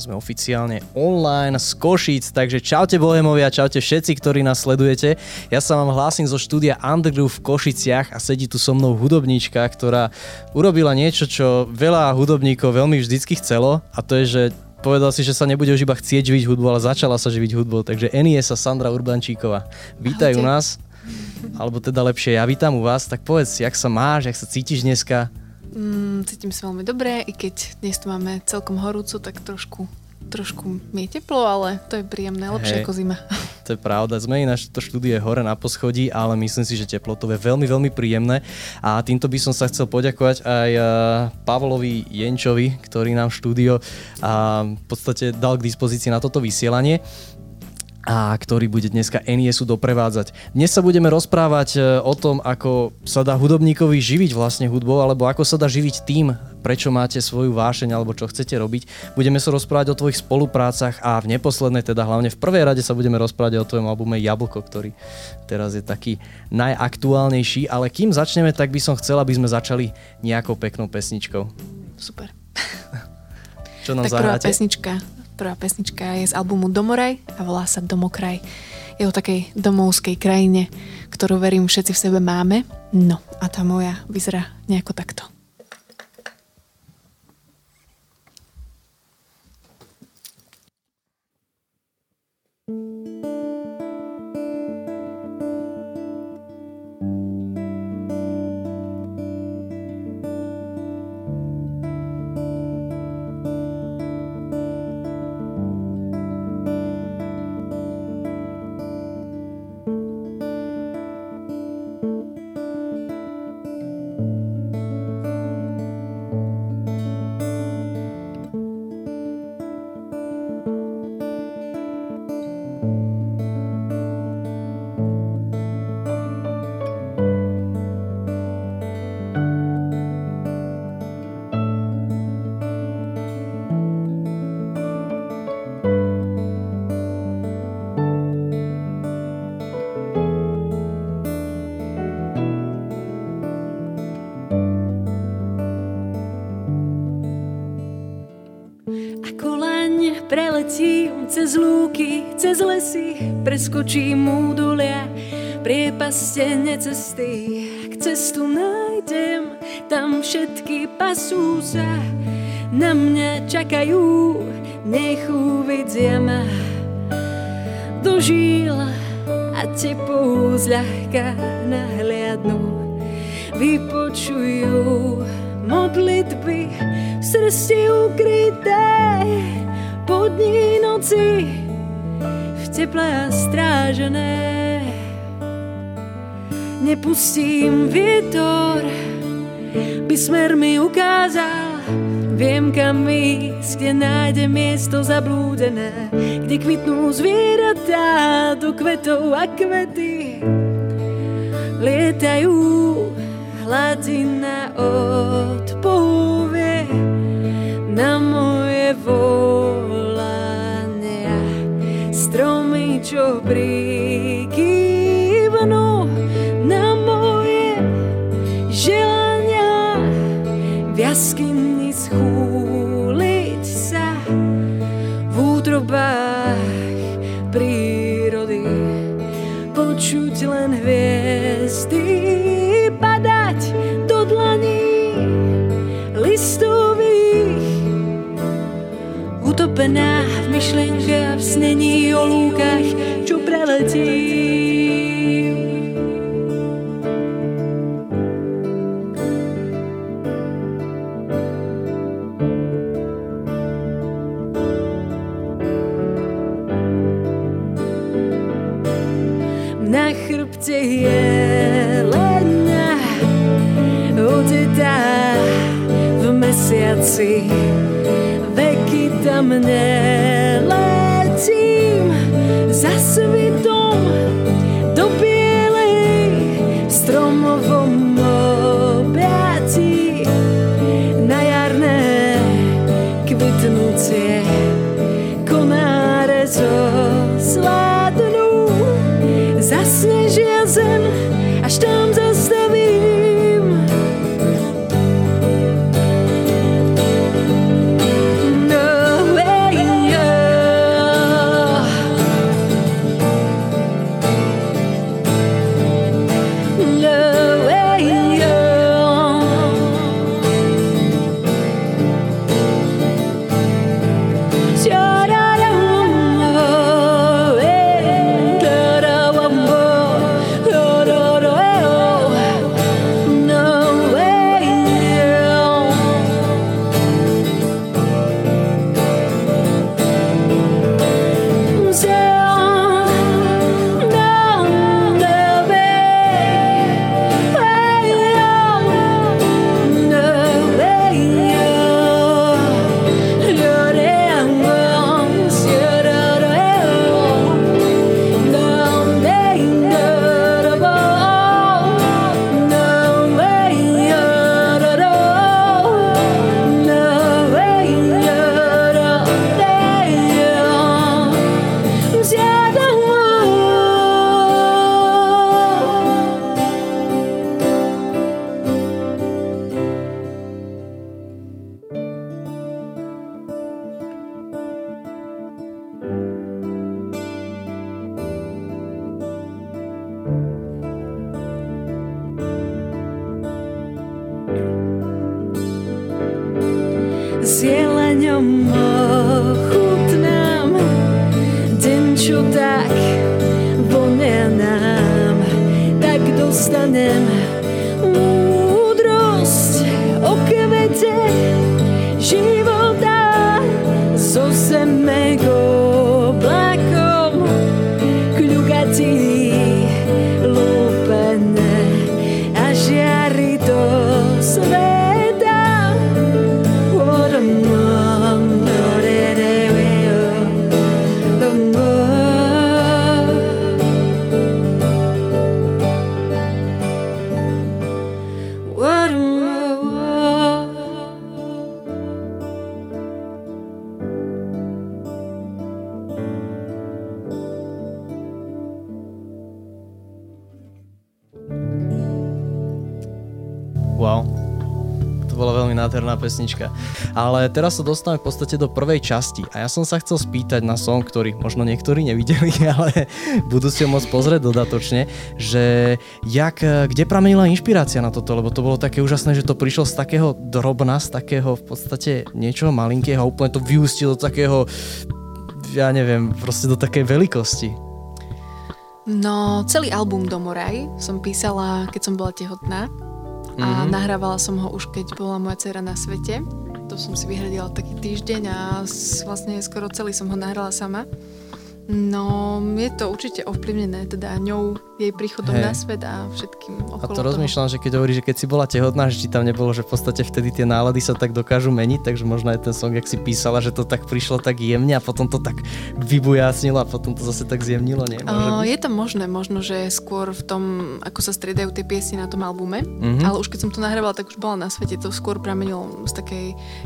sme oficiálne online z Košíc, takže čaute Bohemovia, čaute všetci, ktorí nás sledujete. Ja sa vám hlásim zo štúdia Andrew v Košiciach a sedí tu so mnou hudobníčka, ktorá urobila niečo, čo veľa hudobníkov veľmi vždycky chcelo, a to je, že povedal si, že sa nebude už iba chcieť živiť hudbou, ale začala sa živiť hudbou, takže NIS a Sandra Urbančíková. Vítaj u nás, alebo teda lepšie, ja vítam u vás, tak povedz, jak sa máš, jak sa cítiš dneska? Cítim sa veľmi dobre, i keď dnes tu máme celkom horúco, tak trošku mi je teplo, ale to je príjemné, lepšie ako zima. To je pravda, sme ináč to štúdie hore na poschodí, ale myslím si, že teplo to je veľmi, veľmi príjemné a týmto by som sa chcel poďakovať aj Pavlovi Jenčovi, ktorý nám štúdio v podstate dal k dispozícii na toto vysielanie a ktorý bude dneska NIS-u doprevádzať. Dnes sa budeme rozprávať o tom, ako sa dá hudobníkovi živiť vlastne hudbou, alebo ako sa dá živiť tým, prečo máte svoju vášeň, alebo čo chcete robiť. Budeme sa rozprávať o tvojich spoluprácach a v neposlednej, teda hlavne v prvej rade sa budeme rozprávať o tvojom albume Jablko, ktorý teraz je taký najaktuálnejší, ale kým začneme, tak by som chcel, aby sme začali nejakou peknou pesničkou. Super. Čo nám zahráte? Prvá pesnička je z albumu Domoraj a volá sa Domokraj. Je o takej domovskej krajine, ktorú verím všetci v sebe máme. No a tá moja vyzerá nejako takto. Cez lúky, cez lesy, preskočím údolia, priepaste necesty. Ak cestu nájdem, tam všetky pasú sa, na mňa čakajú, nech uvidia ma. Do žíl a tepou zľahka nahliadnú, vypočujú modlitby v srsti ukryté. Po dní noci v teple a strážené nepustím vietor, by smer mi ukázal. Viem kam ísť, kde nájdem miesto zablúdené, kde kvitnú zvieratá do kvetov a kvety lietajú. Hladina odpovie na moje volania, stromy, čo prikývnu na moje želania, v jaskyni schúliť sa v útrobách prírody, počuť len hviezdy, padať do dlaní listových. Utopená v myšlenke a v snení o lúkach, čo preletím. Na chrbte jelenia odetá v mesiaci. Mne letím za svitom do bielej v stromovom objatí, na jarné kvitnutie konáre zosladnú, zasnežia zem, až tam zastavím. Hey! zeleňom ochutnám, deň čo tak vonia nám, tak dostanem múdrosť o kvete života zo zeme k oblakom kľugatí lúpené a žiari do sveta. Nádherná pesnička. Ale teraz sa dostávame v podstate do prvej časti a ja som sa chcel spýtať na song, ktorý možno niektorí nevideli, ale budú si ho môcť pozrieť dodatočne, že kde pramenila inšpirácia na toto, lebo to bolo také úžasné, že to prišlo z takého drobna, z takého v podstate niečoho malinkého a úplne to vyústilo do takého, ja neviem, proste do takej veľkosti. No, celý album Domoraj som písala, keď som bola tehotná. A nahrávala som ho už, keď bola moja dcéra na svete. To som si vyhradila taký týždeň a vlastne skoro celý som ho nahrala sama. No, je to určite ovplyvnené, teda ňou, jej príchodom na svet a všetkým okolo toho. A to rozmýšľam, že keď hovoríš, že keď si bola tehotná, že ti tam nebolo, že v podstate vtedy tie nálady sa tak dokážu meniť, takže možno aj ten song, jak si písala, že to tak prišlo tak jemne a potom to tak vybujásnilo a potom to zase tak zjemnilo, nie? Je to možné, možno, že skôr v tom, ako sa striedajú tie piesne na tom albume, ale už keď som to nahrávala, tak už bola na svete, to skôr pramenilo z takej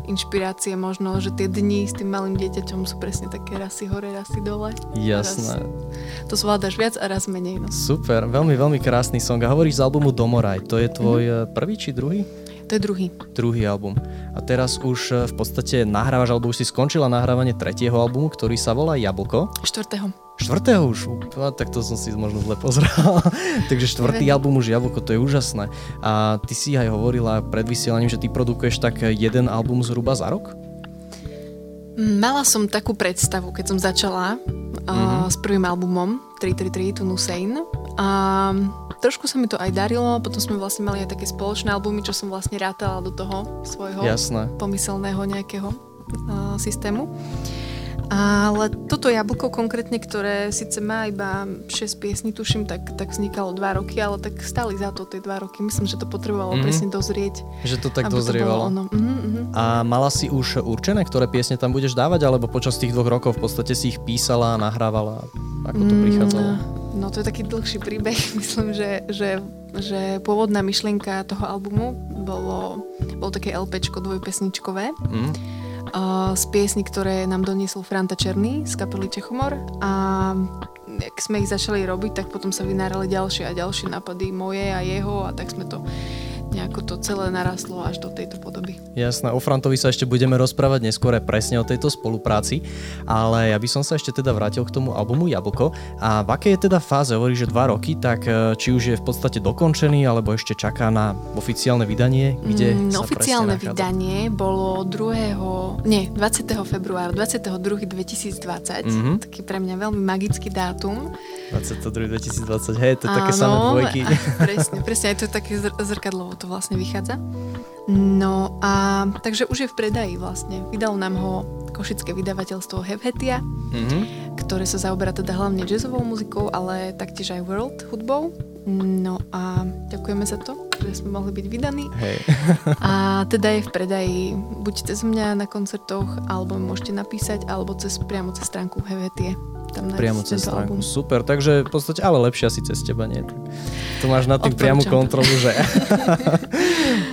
inšpirácie možno, že tie dni s tým malým dieťaťom sú presne také rasy hore, rasy dole. Jasné. To zvládaš viac a raz menej. No. Super, veľmi, veľmi krásny song. A hovoríš z albumu Domoraj. To je tvoj prvý či druhý? To je druhý. Druhý album. A teraz už v podstate nahrávaš, alebo už si skončila nahrávanie tretieho albumu, ktorý sa volá Jablko. Štvrtého už? Tak to som si možno zle pozrel. Takže štvrtý album už Jablko, to je úžasné. A ty si aj hovorila pred vysielaním, že ty produkuješ tak jeden album zhruba za rok? Mala som takú predstavu, keď som začala s prvým albumom 333, tu Unseen. A trošku sa mi to aj darilo, potom sme vlastne mali aj také spoločné albumy, čo som vlastne rátala do toho svojho pomyselného nejakého systému. Ale toto Jablko konkrétne, ktoré síce má iba 6 piesní, tuším, tak vznikalo 2 roky, ale tak stáli za to tie 2 roky. Myslím, že to potrebovalo presne dozrieť. Že to tak dozrievalo. To a mala si už určené, ktoré piesne tam budeš dávať, alebo počas tých 2 rokov v podstate si ich písala a nahrávala? Ako to prichádzalo? No to je taký dlhší príbeh. Myslím, že pôvodná myšlienka toho albumu bolo také LPčko dvojpesničkové. Z piesní, ktoré nám doniesol Franta Černý z kapely Čechomor a ak sme ich začali robiť, tak potom sa vynárali ďalšie a ďalšie nápady moje a jeho a tak sme to nejako to celé narastlo až do tejto podoby. Jasné, o Frantovi sa ešte budeme rozprávať neskôr presne o tejto spolupráci, ale ja by som sa ešte teda vrátil k tomu albumu Jablko a v akej je teda fáze, hovoríš, že 2 roky, tak či už je v podstate dokončený alebo ešte čaká na oficiálne vydanie, kde sa oficiálne vydanie bolo 20. februára, 22. 2020, taký pre mňa veľmi magický dátum. 22. 2020, hej, to je také samé dvojky. Presne, aj to je také zrkadlovo, to vlastne vychádza. No a takže už je v predaji vlastne. Vydalo nám ho košické vydavateľstvo Hevhetia, ktoré sa zaoberá teda hlavne jazzovou muzikou, ale taktiež aj world hudbou. No a ďakujeme za to, že sme mohli byť vydaní. Hej. A teda je v predaji buď cez mňa na koncertoch, alebo môžete napísať, alebo priamo cez stránku Hevhetie. Priamo cez stránku. Super, takže v podstate ale lepšie asi cez teba, nie? Tu máš na tým priamu kontrolu, že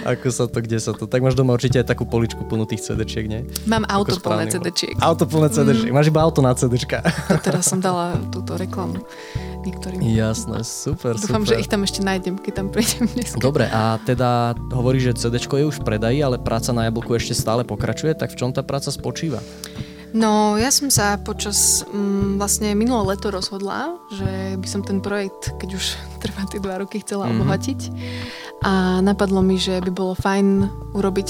ako sa to, kde sa to. Tak máš doma určite aj takú poličku plnú tých CD-čiek, nie? Mám auto plné CD-čiek. Máš iba auto na CD-čka. To teraz som dala túto reklamu niektorým. Jasné, super. Dúfam, že ich tam ešte nájdem, keď tam prídem dneska. Dobre, a teda hovoríš, že CD-čko je už v predaji, ale práca na Jablku ešte stále pokračuje, tak v čom tá práca spočíva? No, ja som sa počas vlastne minulé leto rozhodla, že by som ten projekt, keď už trvá tie 2 roky, chcela obohatiť. A napadlo mi, že by bolo fajn urobiť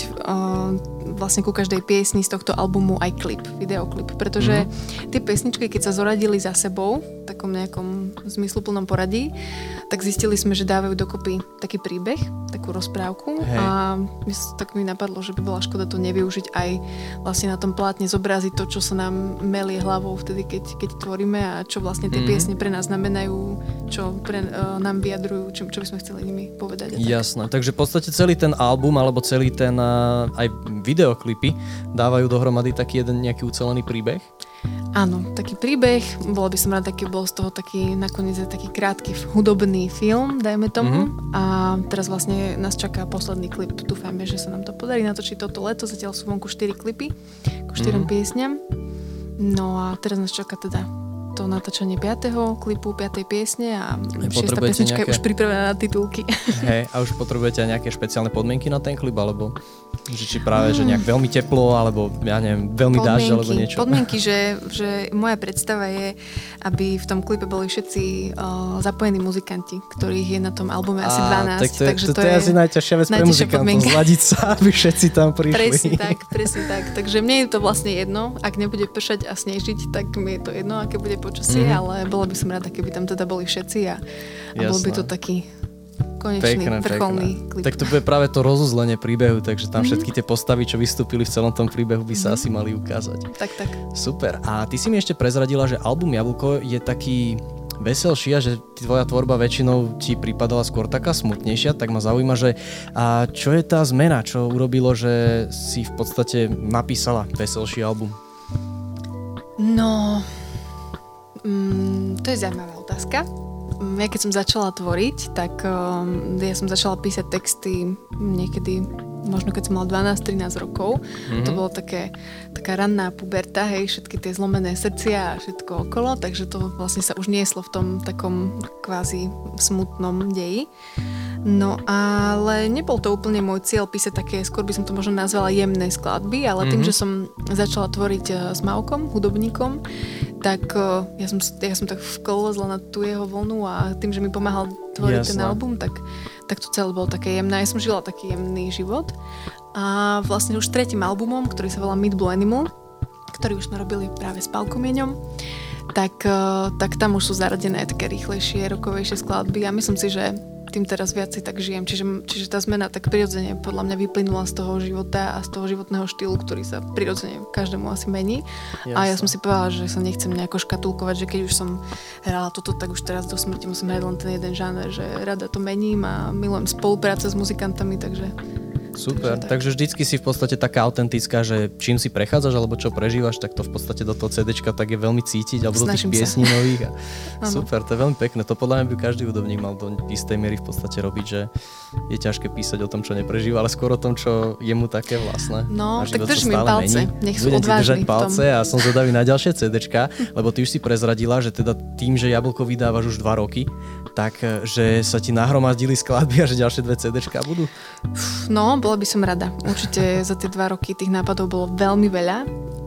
vlastne ku každej piesni z tohto albumu aj klip, videoklip, pretože tie pesničky, keď sa zoradili za sebou v takom nejakom zmysluplnom poradí, tak zistili sme, že dávajú dokopy taký príbeh, takú rozprávku. Hej. A tak mi napadlo, že by bola škoda to nevyužiť aj vlastne na tom plátne zobraziť to, čo sa nám melie hlavou vtedy, keď tvoríme a čo vlastne tie piesne pre nás znamenajú, čo pre nám vyjadrujú, čo by sme chceli nimi povedať. Jasné, takže v podstate celý ten album alebo celý ten aj videoklipy dávajú dohromady taký jeden nejaký ucelený príbeh. Áno, taký príbeh, bola by som rada, keď bol z toho taký, nakoniec taký krátky hudobný film, dajme tomu. A teraz vlastne nás čaká posledný klip. Dúfajme, že sa nám to podarí natočiť toto leto. Zatiaľ sú vonku 4 klipy ku 4 piesňam. No a teraz nás čaká teda to natáčanie 5. klipu, 5. piesne a 6. pesnička je už pripravená na titulky. Hej, a už potrebujete aj nejaké špeciálne podmienky na ten klip, alebo že či práve, že nejak veľmi teplo, alebo ja neviem, veľmi dážď, alebo niečo. Podmienky, že moja predstava je, aby v tom klipe boli všetci zapojení muzikanti, ktorých je na tom albume asi 12. Takže to je asi najťažšia vec pre muzikantov, zladiť sa, aby všetci tam prišli. Presne tak. Takže mne je to vlastne jedno, ak nebude pršať a snežiť, tak mi je to jedno, aké bude počasie, ale bola by som rada, keby tam teda boli všetci a bol by to taký konečný, vrcholný klip. Tak to bude práve to rozuzlenie príbehu, takže tam všetky tie postavy, čo vystúpili v celom tom príbehu, by sa asi mali ukázať. Tak. Super. A ty si mi ešte prezradila, že album Jablko je taký veselšia, že tvoja tvorba väčšinou ti pripadala skôr taká smutnejšia, tak ma zaujíma, že a čo je tá zmena, čo urobilo, že si v podstate napísala veselší album? No... to je zaujímavá otázka. Ja keď som začala tvoriť, tak ja som začala písať texty niekedy, možno keď som mala 12-13 rokov. To bolo taká ranná puberta, hej, všetky tie zlomené srdcia a všetko okolo, takže to vlastne sa už nieslo v tom takom kvázi smutnom deji. No ale nebol to úplne môj cieľ písať také, skôr by som to možno nazvala jemné skladby, ale tým, že som začala tvoriť s Maukom, hudobníkom, tak ja som tak vklzla na tú jeho vlnu a tým, že mi pomáhal tvoriť ten album, tak to celé bolo také jemné. Ja som žila taký jemný život a vlastne už tretím albumom, ktorý sa volá Meatball Animal, ktorý už narobili práve s Pál Kojeniem, tak tam už sú zaradené také rýchlejšie, rokovejšie skladby a myslím si, že tým teraz viac si tak žijem. Čiže tá zmena tak prirodzene podľa mňa vyplynula z toho života a z toho životného štýlu, ktorý sa prirodzene každému asi mení. Jasne. A ja som si povedala, že sa nechcem nejako škatulkovať, že keď už som hrala toto, tak už teraz do smrti musím hrať len ten jeden žáner, že rada to mením a milujem spolupráce s muzikantami, takže... Super, takže vždycky si v podstate taká autentická, že čím si prechádzaš alebo čo prežívaš, tak to v podstate do toho CDčka tak je veľmi cítiť, alebo do tých piesní nových. Super, to je veľmi pekné. To podľa mňa by každý hudobník mal do istej miery v podstate robiť, že je ťažké písať o tom, čo neprežíva, ale skôr o tom, čo je mu také vlastné. No, tak držím im palce, nech sú odvážni v tom. Budem ti držať palce a som zvedavý na ďalšie CDčka, lebo ty už si prezradila, že teda tým, že Jablko vydávaš už 2 roky, tak že sa ti nahromazdili skladby a že ďalšie 2 CDčka budú. No, bola by som rada. Určite za tie 2 roky tých nápadov bolo veľmi veľa,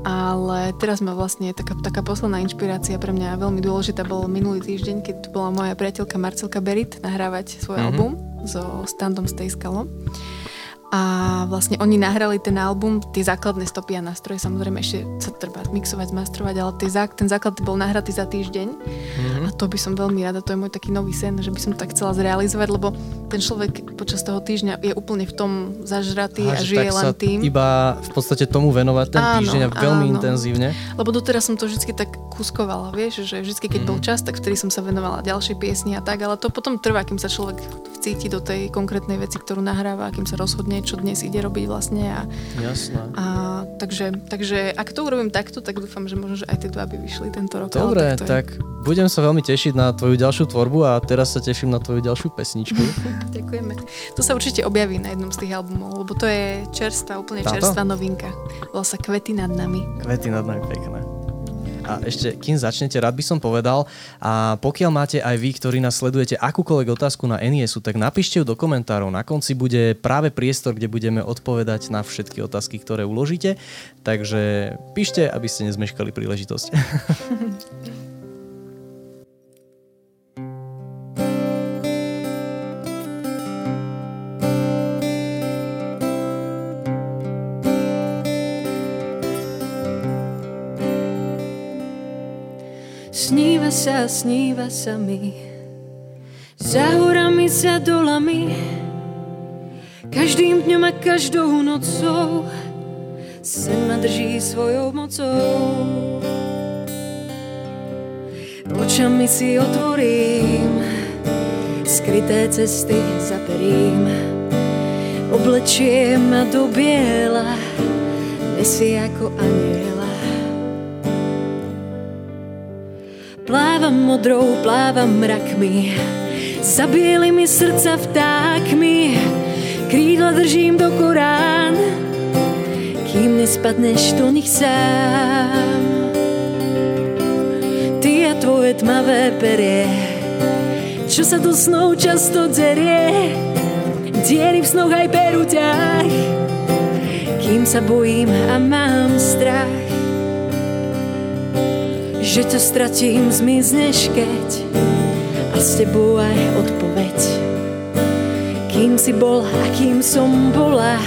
ale teraz ma vlastne taká posledná inšpirácia pre mňa veľmi dôležitá. Bol minulý týždeň, keď bola moja priateľka Marcelka Berit nahrávať svoj album so Standom Stejskalom. A vlastne oni nahrali ten album, tie základné stopy a nástroje, samozrejme ešte sa treba mixovať, zmastrovať, ale ten základ bol nahratý za týždeň a to by som veľmi rada, to je môj taký nový sen, že by som tak chcela zrealizovať, lebo ten človek počas toho týždňa je úplne v tom zažratý a žije len tým. Iba v podstate tomu venovať ten týždeň veľmi intenzívne. Lebo doteraz som to vždy tak kúskovala, vieš, že vždy keď bol čas, tak vtedy som sa venovala ďalšej piesni a tak, ale to potom trvá, kým sa človek vcíti do tej konkrétnej veci, ktorú nahráva, kým sa rozhodne, čo dnes ide robiť vlastne. Jasné. Takže ak to urobím takto, tak dúfam, že možno že aj tie 2 by vyšli tento rok. Dobre, tak budem sa veľmi tešiť na tvoju ďalšiu tvorbu a teraz sa teším na tvoju ďalšiu pesničku. Ďakujeme. To sa určite objaví na jednom z tých albumov, lebo to je úplne čerstvá novinka. Volá sa Kvety nad nami. Kvety nad nami, pekné. A ešte, kým začnete, rád by som povedal, a pokiaľ máte aj vy, ktorí nás sledujete, akúkoľvek otázku na NIS-u, tak napíšte ju do komentárov. Na konci bude práve priestor, kde budeme odpovedať na všetky otázky, ktoré uložíte. Takže píšte, aby ste nezmeškali príležitosť. sa, sníva sa mi. Za horami, za dolami, každým dňom a každou nocou sen ma drží svojou mocou. Očami si otvorím, skryté cesty zaperím, oblečiem ma do biela, nesie ako anjela. Plávam modrou, plávam mrakmi, za bielými srdca vtákmi, krídla držím do korán, kým nespadneš do nich sám. Ty a tvoje tmavé perie, čo sa do snov často derie, diery v snoch aj perúťach, kým sa bojím a mám strach, že ťa stratím, zmizneš keď, a s tebou aj odpoveď, kým si bol a kým som bola,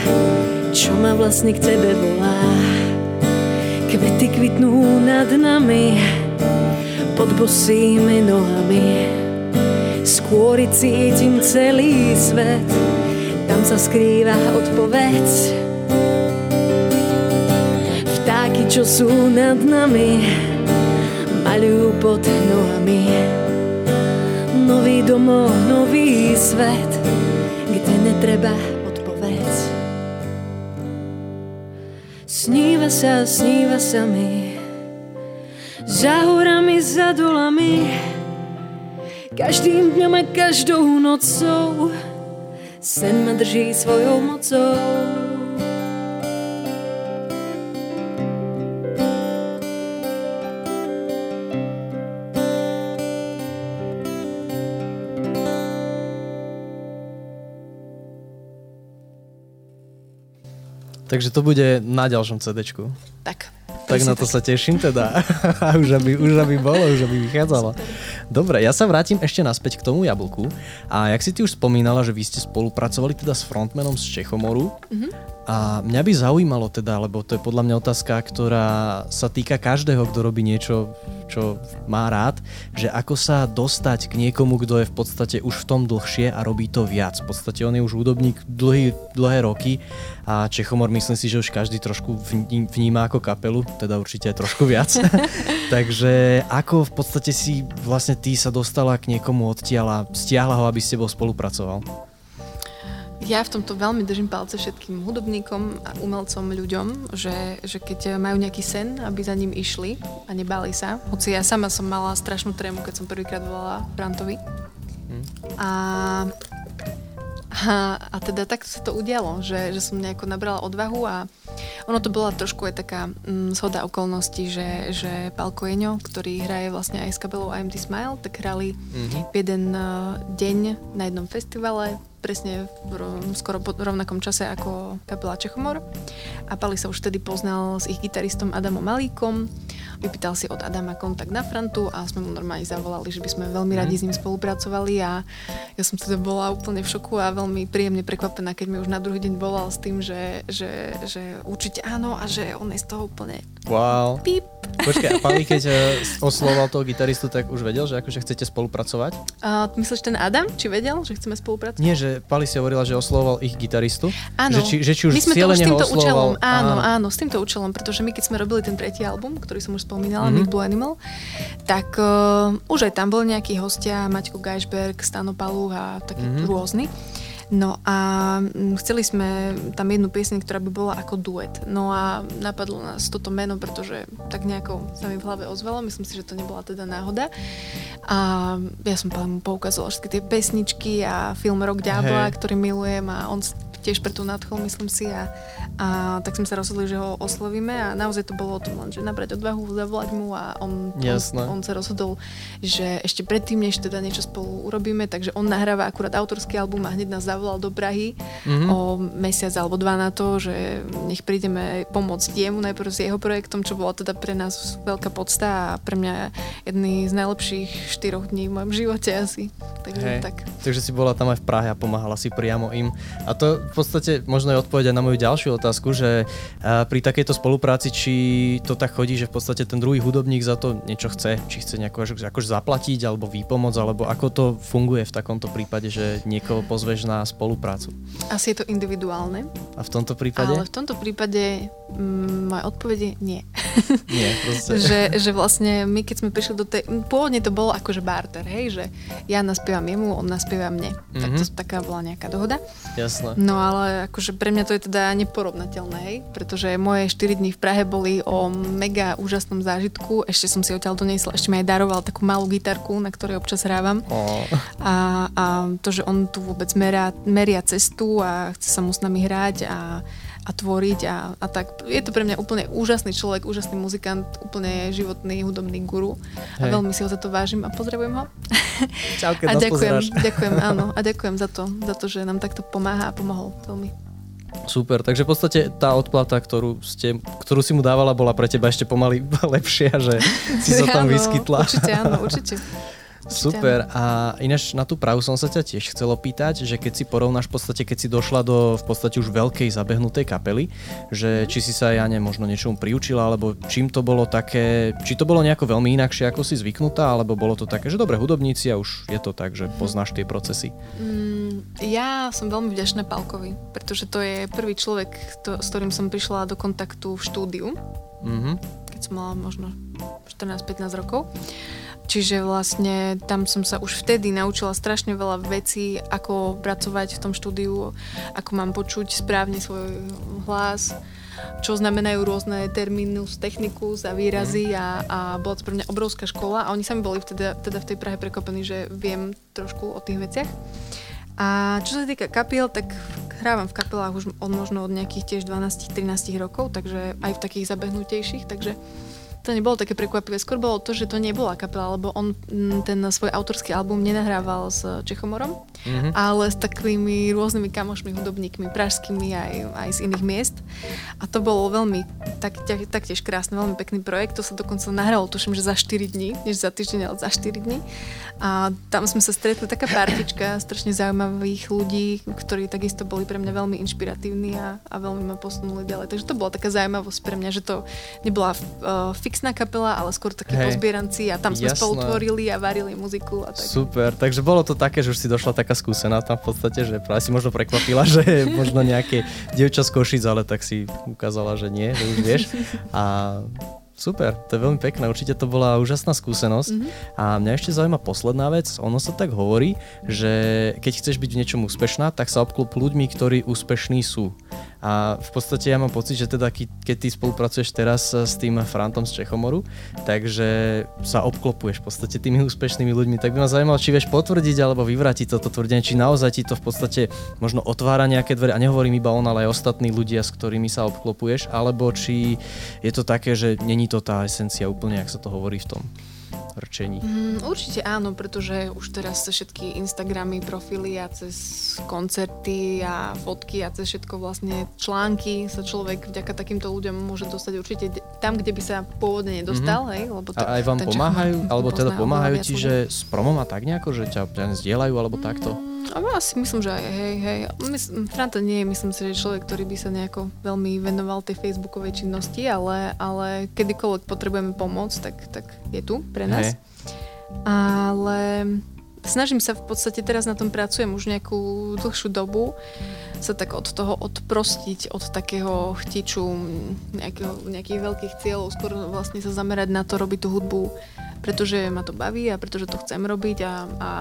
čo ma vlastne k tebe volá. Kvety kvitnú nad nami, pod bosými nohami, skôry cítim celý svet, tam sa skrýva odpoveď. Vtáky, čo sú nad nami, maľujú pod nohami nový domov, nový svet, kde netreba odpoveď. Sníva sa mi, za horami, za dolami, každým dňom a každou nocou sen ma drží svojou mocou. Takže to bude na ďalšom CD-čku. Tak. Tak na to sa teším teda. Už aby vychádzalo. Dobre, ja sa vrátim ešte naspäť k tomu Jablku. A jak si ty už spomínala, že vy ste spolupracovali teda s frontmanom z Čechomoru. Mm-hmm. A mňa by zaujímalo teda, lebo to je podľa mňa otázka, ktorá sa týka každého, kto robí niečo, čo má rád, že ako sa dostať k niekomu, kto je v podstate už v tom dlhšie a robí to viac. V podstate on je už hudobník dlhé roky a Čechomor, myslím si, že už každý trošku vníma ako kapelu, teda určite aj trošku viac. Takže ako v podstate si vlastne ty sa dostala k niekomu odtiaľ, stiahla ho, aby s tebou spolupracoval? Ja v tomto veľmi držím palce všetkým hudobníkom a umelcom, ľuďom, že keď majú nejaký sen, aby za ním išli a nebáli sa. Hoci ja sama som mala strašnú trému, keď som prvýkrát volala Brantovi. A teda tak sa to udialo, že som nejako nabrala odvahu a ono to bola trošku aj taká zhoda okolností, že Pál Kojenio, ktorý hraje vlastne aj s kapelou I Am This Smile, tak hrali v jeden deň na jednom festivale, presne skoro po rovnakom čase ako kapela Čechomor. A Pali sa už vtedy poznal s ich gitaristom Adamom Malíkom, vypýtal si od Adama kontakt na Frantu a sme mu normálne zavolali, že by sme veľmi radi s ním spolupracovali a ja som teda bola úplne v šoku a veľmi príjemne prekvapená, keď mi už na druhý deň volal s tým, že určite áno a že on je z toho úplne wow. Píp. Počkaj, a Pali, keď oslovoval toho gitaristu, tak už vedel, že akože chcete spolupracovať? Myslíš ten Adam? Či vedel, že chceme spolupracovať? Nie, že Pali si hovorila, že oslovoval ich gitaristu. Áno, že či už my sme to už s týmto účelom, áno, s týmto účelom, pretože my keď sme robili ten tretí album, ktorý som už spomínala, Meatball Animal, tak už aj tam boli nejakí hostia, Maťko Geisberg, Stano Paluch a takí rôzni. No a chceli sme tam jednu pieseň, ktorá by bola ako duet. No a napadlo nás toto meno, pretože tak nejako sa mi v hlave ozvalo. Myslím si, že to nebola teda náhoda. A ja som mu poukazovala všetky tie pesničky a film Rok Diabla, ktorý milujem a on tiež pre tú nadchol, myslím si. A tak sme sa rozhodli, že ho oslovíme a naozaj to bolo o tom len, že nabrať odvahu, zavolať mu a on sa rozhodol, že ešte predtým, než teda niečo spolu urobíme, takže on nahráva akurát autorský album a hneď nás zavolal do Prahy o mesiac alebo dva na to, že nech prídeme pomôcť jemu najprv s jeho projektom, čo bola teda pre nás veľká podsta a pre mňa jedný z najlepších 4 dní v mojom živote asi. Takže si bola tam aj v Prahe a pomáhala si priamo im. A to podstate možno je odpoveď na moju ďalšiu otázku, že pri takejto spolupráci, či to tak chodí, že v podstate ten druhý hudobník za to niečo chce, či chce nejako akože zaplatiť alebo výpomoc, alebo ako to funguje v takomto prípade, že niekoho pozveš na spoluprácu? Asi je to individuálne. A v tomto prípade? Ale v tomto prípade moja odpoveď je nie. Nie, proste. Že vlastne my, keď sme prišli do tej... Pôvodne to bolo akože barter, hej, že ja naspievam jemu, on naspieva mne. Mm-hmm. Tak to taká bola nejaká dohoda. Jasné. No ale akože pre mňa to je teda neporovnateľné, hej, pretože moje 4 dní v Prahe boli o mega úžasnom zážitku. Ešte som si odtiaľ doniesla, ešte mi aj daroval takú malú gitarku, na ktorej občas hrávam. Oh. A to, že on tu vôbec meria cestu a chce sa mu s nami hrať a tvoriť a tak. Je to pre mňa úplne úžasný človek, úžasný muzikant, úplne životný hudobný guru. Hej. A veľmi si ho za to vážim a pozdravujem ho. Čau, keď nás pozráš. Ďakujem, áno. A ďakujem za to, že nám takto pomáha a pomohol veľmi. Super, takže v podstate tá odplata, ktorú si mu dávala, bola pre teba ešte pomaly lepšia, že si sa tam vyskytla. Áno, určite. Super. A ináč na tú Prahu som sa ťa tiež chcelo pýtať, že keď si porovnáš v podstate, keď si došla do v podstate už veľkej zabehnutej kapely, že či si sa ja možno niečomu priučila, alebo čím to bolo také, či to bolo nejako veľmi inakšie, ako si zvyknutá, alebo bolo to také, že dobre, hudobníci a už je to tak, že poznáš tie procesy. Ja som veľmi vďačná Pálkovi, pretože to je prvý človek, s ktorým som prišla do kontaktu v štúdiu, keď som mala možno 14-15 rokov. Čiže vlastne tam som sa už vtedy naučila strašne veľa vecí, ako pracovať v tom štúdiu, ako mám počuť správne svoj hlas, čo znamenajú rôzne terminus, technikus a výrazy a bola to pre mňa obrovská škola a oni sami boli teda v tej Prahe prekvapení, že viem trošku o tých veciach. A čo sa týka kapiel, tak hrávam v kapelách už možno od nejakých tiež 12-13 rokov, takže aj v takých zabehnutejších, takže to nebolo také prekvapivé. Skôr bolo to, že to nebola kapela, lebo on ten svoj autorský album nenahrával s Čechomorom, ale s takými rôznymi kamošmi, hudobníkmi, pražskými aj z iných miest. A to bolo veľmi taktiež krásne, veľmi pekný projekt. To sa dokonca nahralo, tuším, že za 4 dní, než za týždeň, ale za 4 dní. A tam sme sa stretli, taká partička strašne zaujímavých ľudí, ktorí takisto boli pre mňa veľmi inšpiratívni a veľmi ma posunuli ďalej. Takže to bola taká zaujímavosť pre mňa, že to nebola fixná kapela, ale skôr takí pozbieranci a tam sme spolu tvorili a varili muziku a tak. Super, takže bolo to také, že už si došla taká skúsená tam v podstate, že práve si možno prekvapila, že je možno nejaké dievča z Košic, ale tak si ukázala, že nie, že už vieš. A super, to je veľmi pekné, určite to bola úžasná skúsenosť. A mňa ešte zaujíma posledná vec, ono sa tak hovorí, že keď chceš byť v niečom úspešná, tak sa obklúp ľuďmi, ktorí úspešní sú. A v podstate ja mám pocit, že teda keď ty spolupracuješ teraz s tým Frantom z Čechomoru, takže sa obklopuješ v podstate tými úspešnými ľuďmi, tak by ma zaujímalo, či vieš potvrdiť alebo vyvrátiť toto tvrdenie, či naozaj ti to v podstate možno otvára nejaké dvere, a nehovorím iba on, ale aj ostatní ľudia, s ktorými sa obklopuješ, alebo či je to také, že není to tá esencia úplne, jak sa to hovorí v tom rčení. Určite áno, pretože už teraz sa všetky Instagramy, profily a cez koncerty a fotky a cez všetko vlastne články sa človek vďaka takýmto ľuďom môže dostať určite tam, kde by sa pôvodne nedostal. Hej, lebo to, a aj vám pomáhajú? Alebo teda pomáhajú ti, že s promom a tak nejako, že ťa zdieľajú alebo takto? Asi myslím, že aj hej. Franta nie je, myslím si, že človek, ktorý by sa nejako veľmi venoval tej facebookovej činnosti, ale kedykoľvek potrebujeme pomoc, tak je tu pre nás. Hej. Ale snažím sa v podstate, teraz na tom pracujem už nejakú dlhšiu dobu, sa tak od toho odprostiť, od takého chtiču nejakých veľkých cieľov, skôr vlastne sa zamerať na to, robiť tú hudbu, pretože ma to baví a pretože to chcem robiť a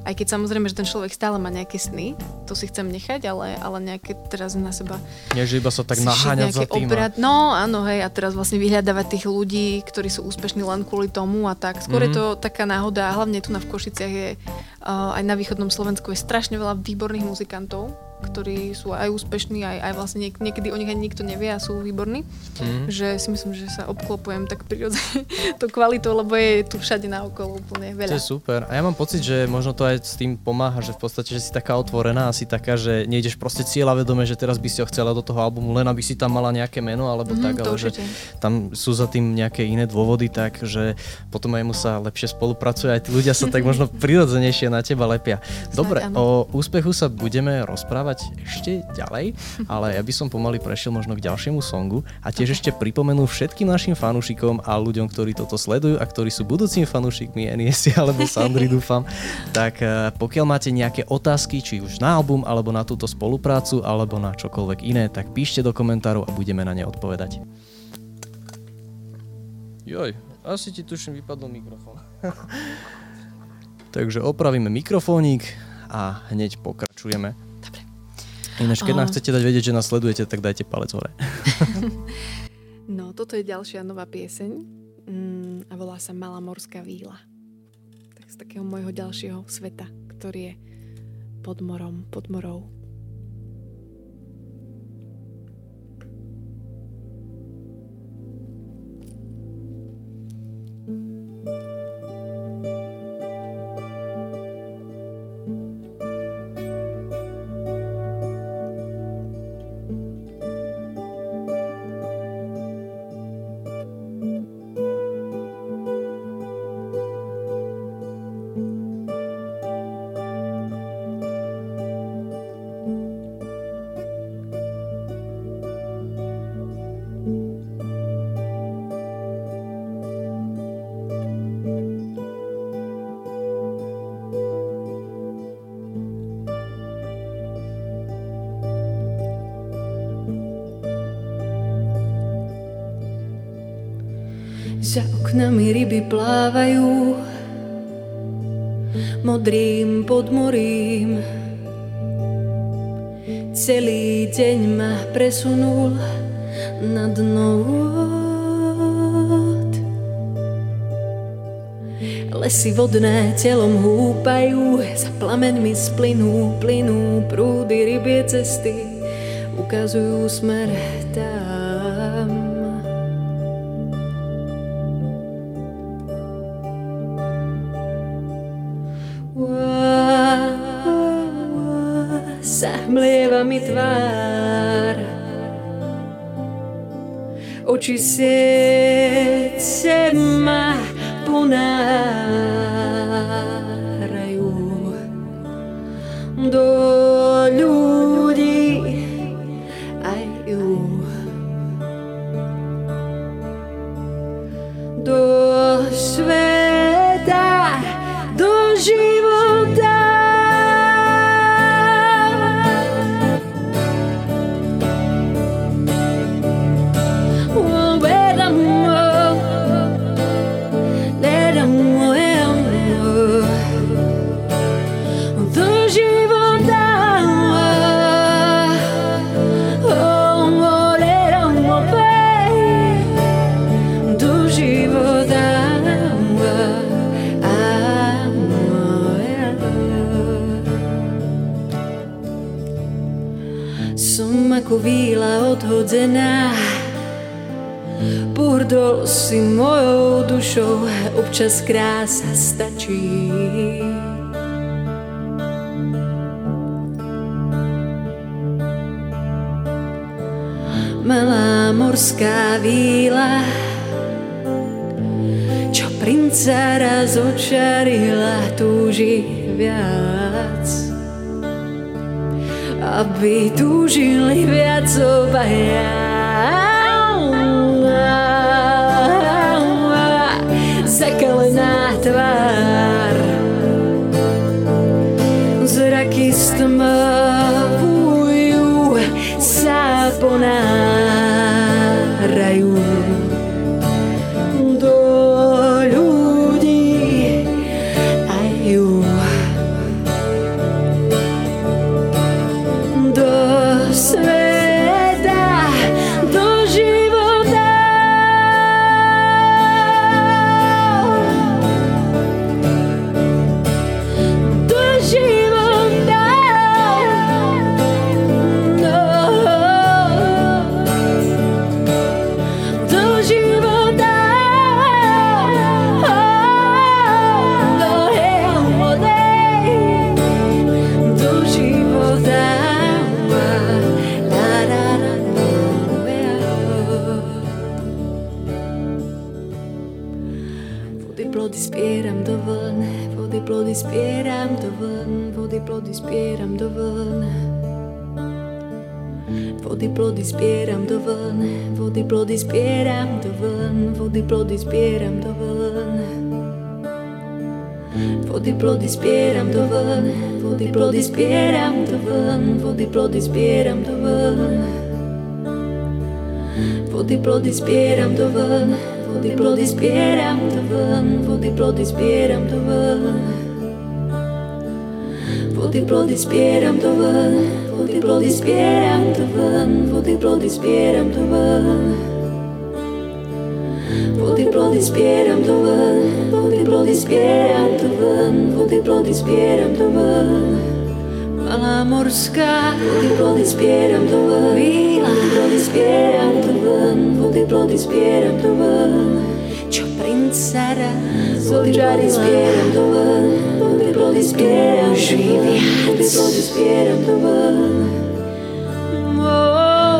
aj keď samozrejme, že ten človek stále má nejaké sny, to si chcem nechať, ale nejaké teraz na seba... Nie, že iba sa tak naháňať za tým. No áno, hej, a teraz vlastne vyhľadávať tých ľudí, ktorí sú úspešní len kvôli tomu a tak. Skôr je to taká náhoda, a hlavne tu na Košiciach je, aj na východnom Slovensku je strašne veľa výborných muzikantov, ktorí sú aj úspešní, aj vlastne niekedy o nich ani nikto nevie a sú výborní. Že si myslím, že sa obklopujem tak prirodzene to kvalitou, lebo je tu všade naokolo úplne veľa. To je super. A ja mám pocit, že možno to aj s tým pomáha, že v podstate, že si taká otvorená, asi taká, že nejdeš proste cieľavedome, že teraz by si ho chcela do toho albumu, len aby si tam mala nejaké meno, alebo tak, ale že tam sú za tým nejaké iné dôvody, tak že potom aj mu sa lepšie spolupracuje, aj tí ľudia sa tak možno prirodzenejšie na teba lepia. Dobre, o úspechu sa budeme rozprávať rozprávať ešte ďalej, ale ja by som pomaly prešiel možno k ďalšiemu songu a tiež ešte pripomenú všetkým našim fanúšikom a ľuďom, ktorí toto sledujú a ktorí sú budúcimi fanúšikmi NES alebo Sandry, dúfam. Tak pokiaľ máte nejaké otázky, či už na album, alebo na túto spoluprácu, alebo na čokoľvek iné, tak píšte do komentárov a budeme na ne odpovedať. Joj, asi ti tuším vypadol mikrofón. Takže opravíme mikrofónik a hneď pokračujeme. Dobre. Ináč, keď nám chcete dať vedieť, že nás sledujete, tak dajte palec hore. No, toto je ďalšia nová pieseň a volá sa Malá morská víla. Tak z takého môjho ďalšieho sveta, ktorý je pod morom, pod morou. Za oknami ryby plávajú modrým podmorím. Celý deň ma presunul na dno vôd. Lesy vodné telom húpajú, za plamenmi splynú, plynú prúdy, rybie cesty ukazujú smer tam. Zahmlieva mi tvár, oči srdce ma ponárajú. Do ľudí aj ju, do sveta, do života. Ako víla odhodzená, pohrdol si mojou dušou, občas krása stačí. Malá morská víla, čo princa raz očarila, túži viac. Aby túžili viac obaja. Zakalená tvár, zraky stmavujú, sa ponárajú. Vody plody spieram do vln, vody plody spieram do vln. vody plody zbieram do vln, vody plody zbieram do vln. Vody plody zbieram do vln, vody plody zbieram do vln, vody plody zbieram do vln. Vody plody zbieram do vln, vody plody zbieram do vln, vody plody zbieram do vln. Vody plody zbieram do vln, vody plody zbieram do vln, vody plody zbieram do vln. Vody plody zbieram do vln, vody plody zbieram do vln, vody plody zbieram do vln. Malá morská, vody plody zbieram do vln, vody plody zbieram do vln, vody plody zbieram do vln. Čo princera, vody plody zbieram do vln. Vody zbieram do vln, vody plody zbieram do vln,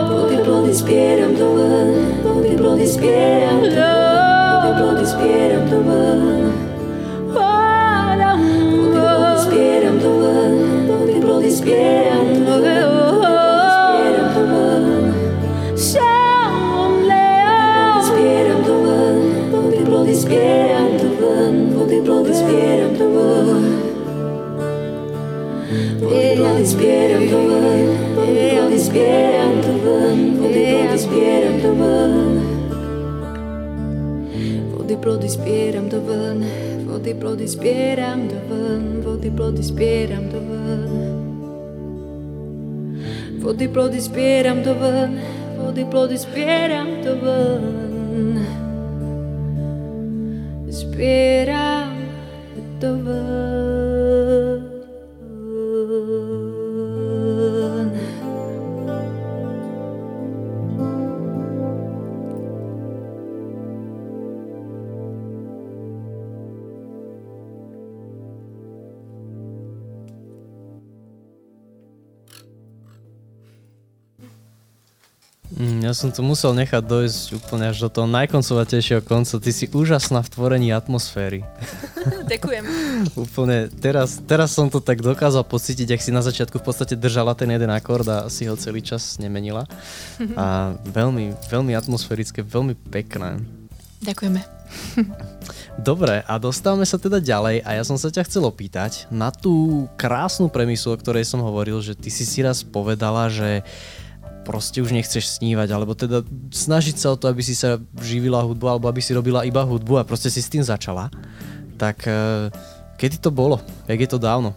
vody plody zbieram do vln, vody plody zbieram do vln, vody zbieram do vln, vody plody zbieram do vln, vody plody zbieram do vln, vody plody zbieram do vln. Vody plody zbieram do vln, vody plody zbieram do vln, vody plody zbieram do vln. Vody plody zbieram do vln, vody plody zbieram do vln, vody plody zbieram do vln. Vody plody zbieram do vln, vody plody zbieram do vln. Zbieram do vln. Ja som to musel nechať dojsť úplne až do toho najkoncovatejšieho konca. Ty si úžasná v tvorení atmosféry. Ďakujem. Úplne, teraz som to tak dokázal pocítiť, ak si na začiatku v podstate držala ten jeden akord a si ho celý čas nemenila. A veľmi, veľmi atmosférické, veľmi pekné. Ďakujeme. Dobre, a dostávame sa teda ďalej a ja som sa ťa chcel opýtať na tú krásnu premisu, o ktorej som hovoril, že ty si raz povedala, že proste už nechceš snívať, alebo teda snažiť sa o to, aby si sa živila hudbu, alebo aby si robila iba hudbu a proste si s tým začala. Tak kedy to bolo? Jak je to dávno?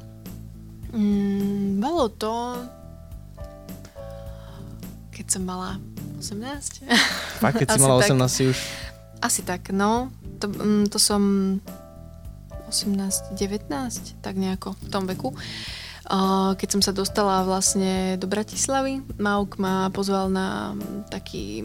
Bolo to... keď som mala 18. Fakt, keď si mala 18 tak, si už... Asi tak, no. To som 18, 19, tak nejako v tom veku. Keď som sa dostala vlastne do Bratislavy, Mauk ma pozval na taký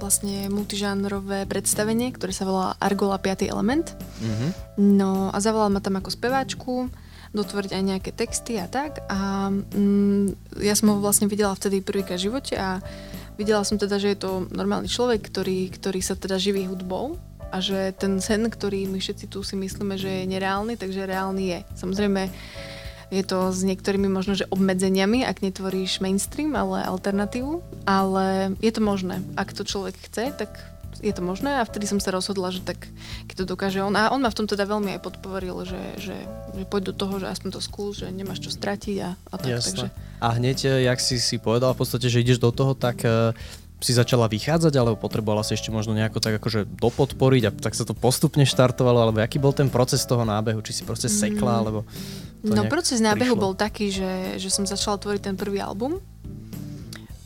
vlastne multižánrové predstavenie, ktoré sa volá Argola 5. element. Mm-hmm. No a zavolal ma tam ako speváčku, dotvoriť aj nejaké texty a tak. A ja som ho vlastne videla vtedy prvýkrát v živote a videla som teda, že je to normálny človek, ktorý sa teda živí hudbou. A že ten sen, ktorý my všetci tu si myslíme, že je nereálny, takže reálny je. Samozrejme, je to s niektorými možno, že obmedzeniami, ak netvoríš mainstream, ale alternatívu. Ale je to možné. Ak to človek chce, tak je to možné. A vtedy som sa rozhodla, že tak, keď to dokáže on. A on ma v tom teda veľmi aj podporil, že poď do toho, že aspoň to skús, že nemáš čo stratiť a tak. Jasné. Takže... A hneď, jak si povedala v podstate, že ideš do toho, tak... si začala vychádzať, alebo potrebovala si ešte možno nejako tak akože dopodporiť a tak sa to postupne štartovalo, alebo aký bol ten proces toho nábehu? Či si proste sekla, alebo to nejak prišlo? No proces nábehu bol taký, že som začala tvoriť ten prvý album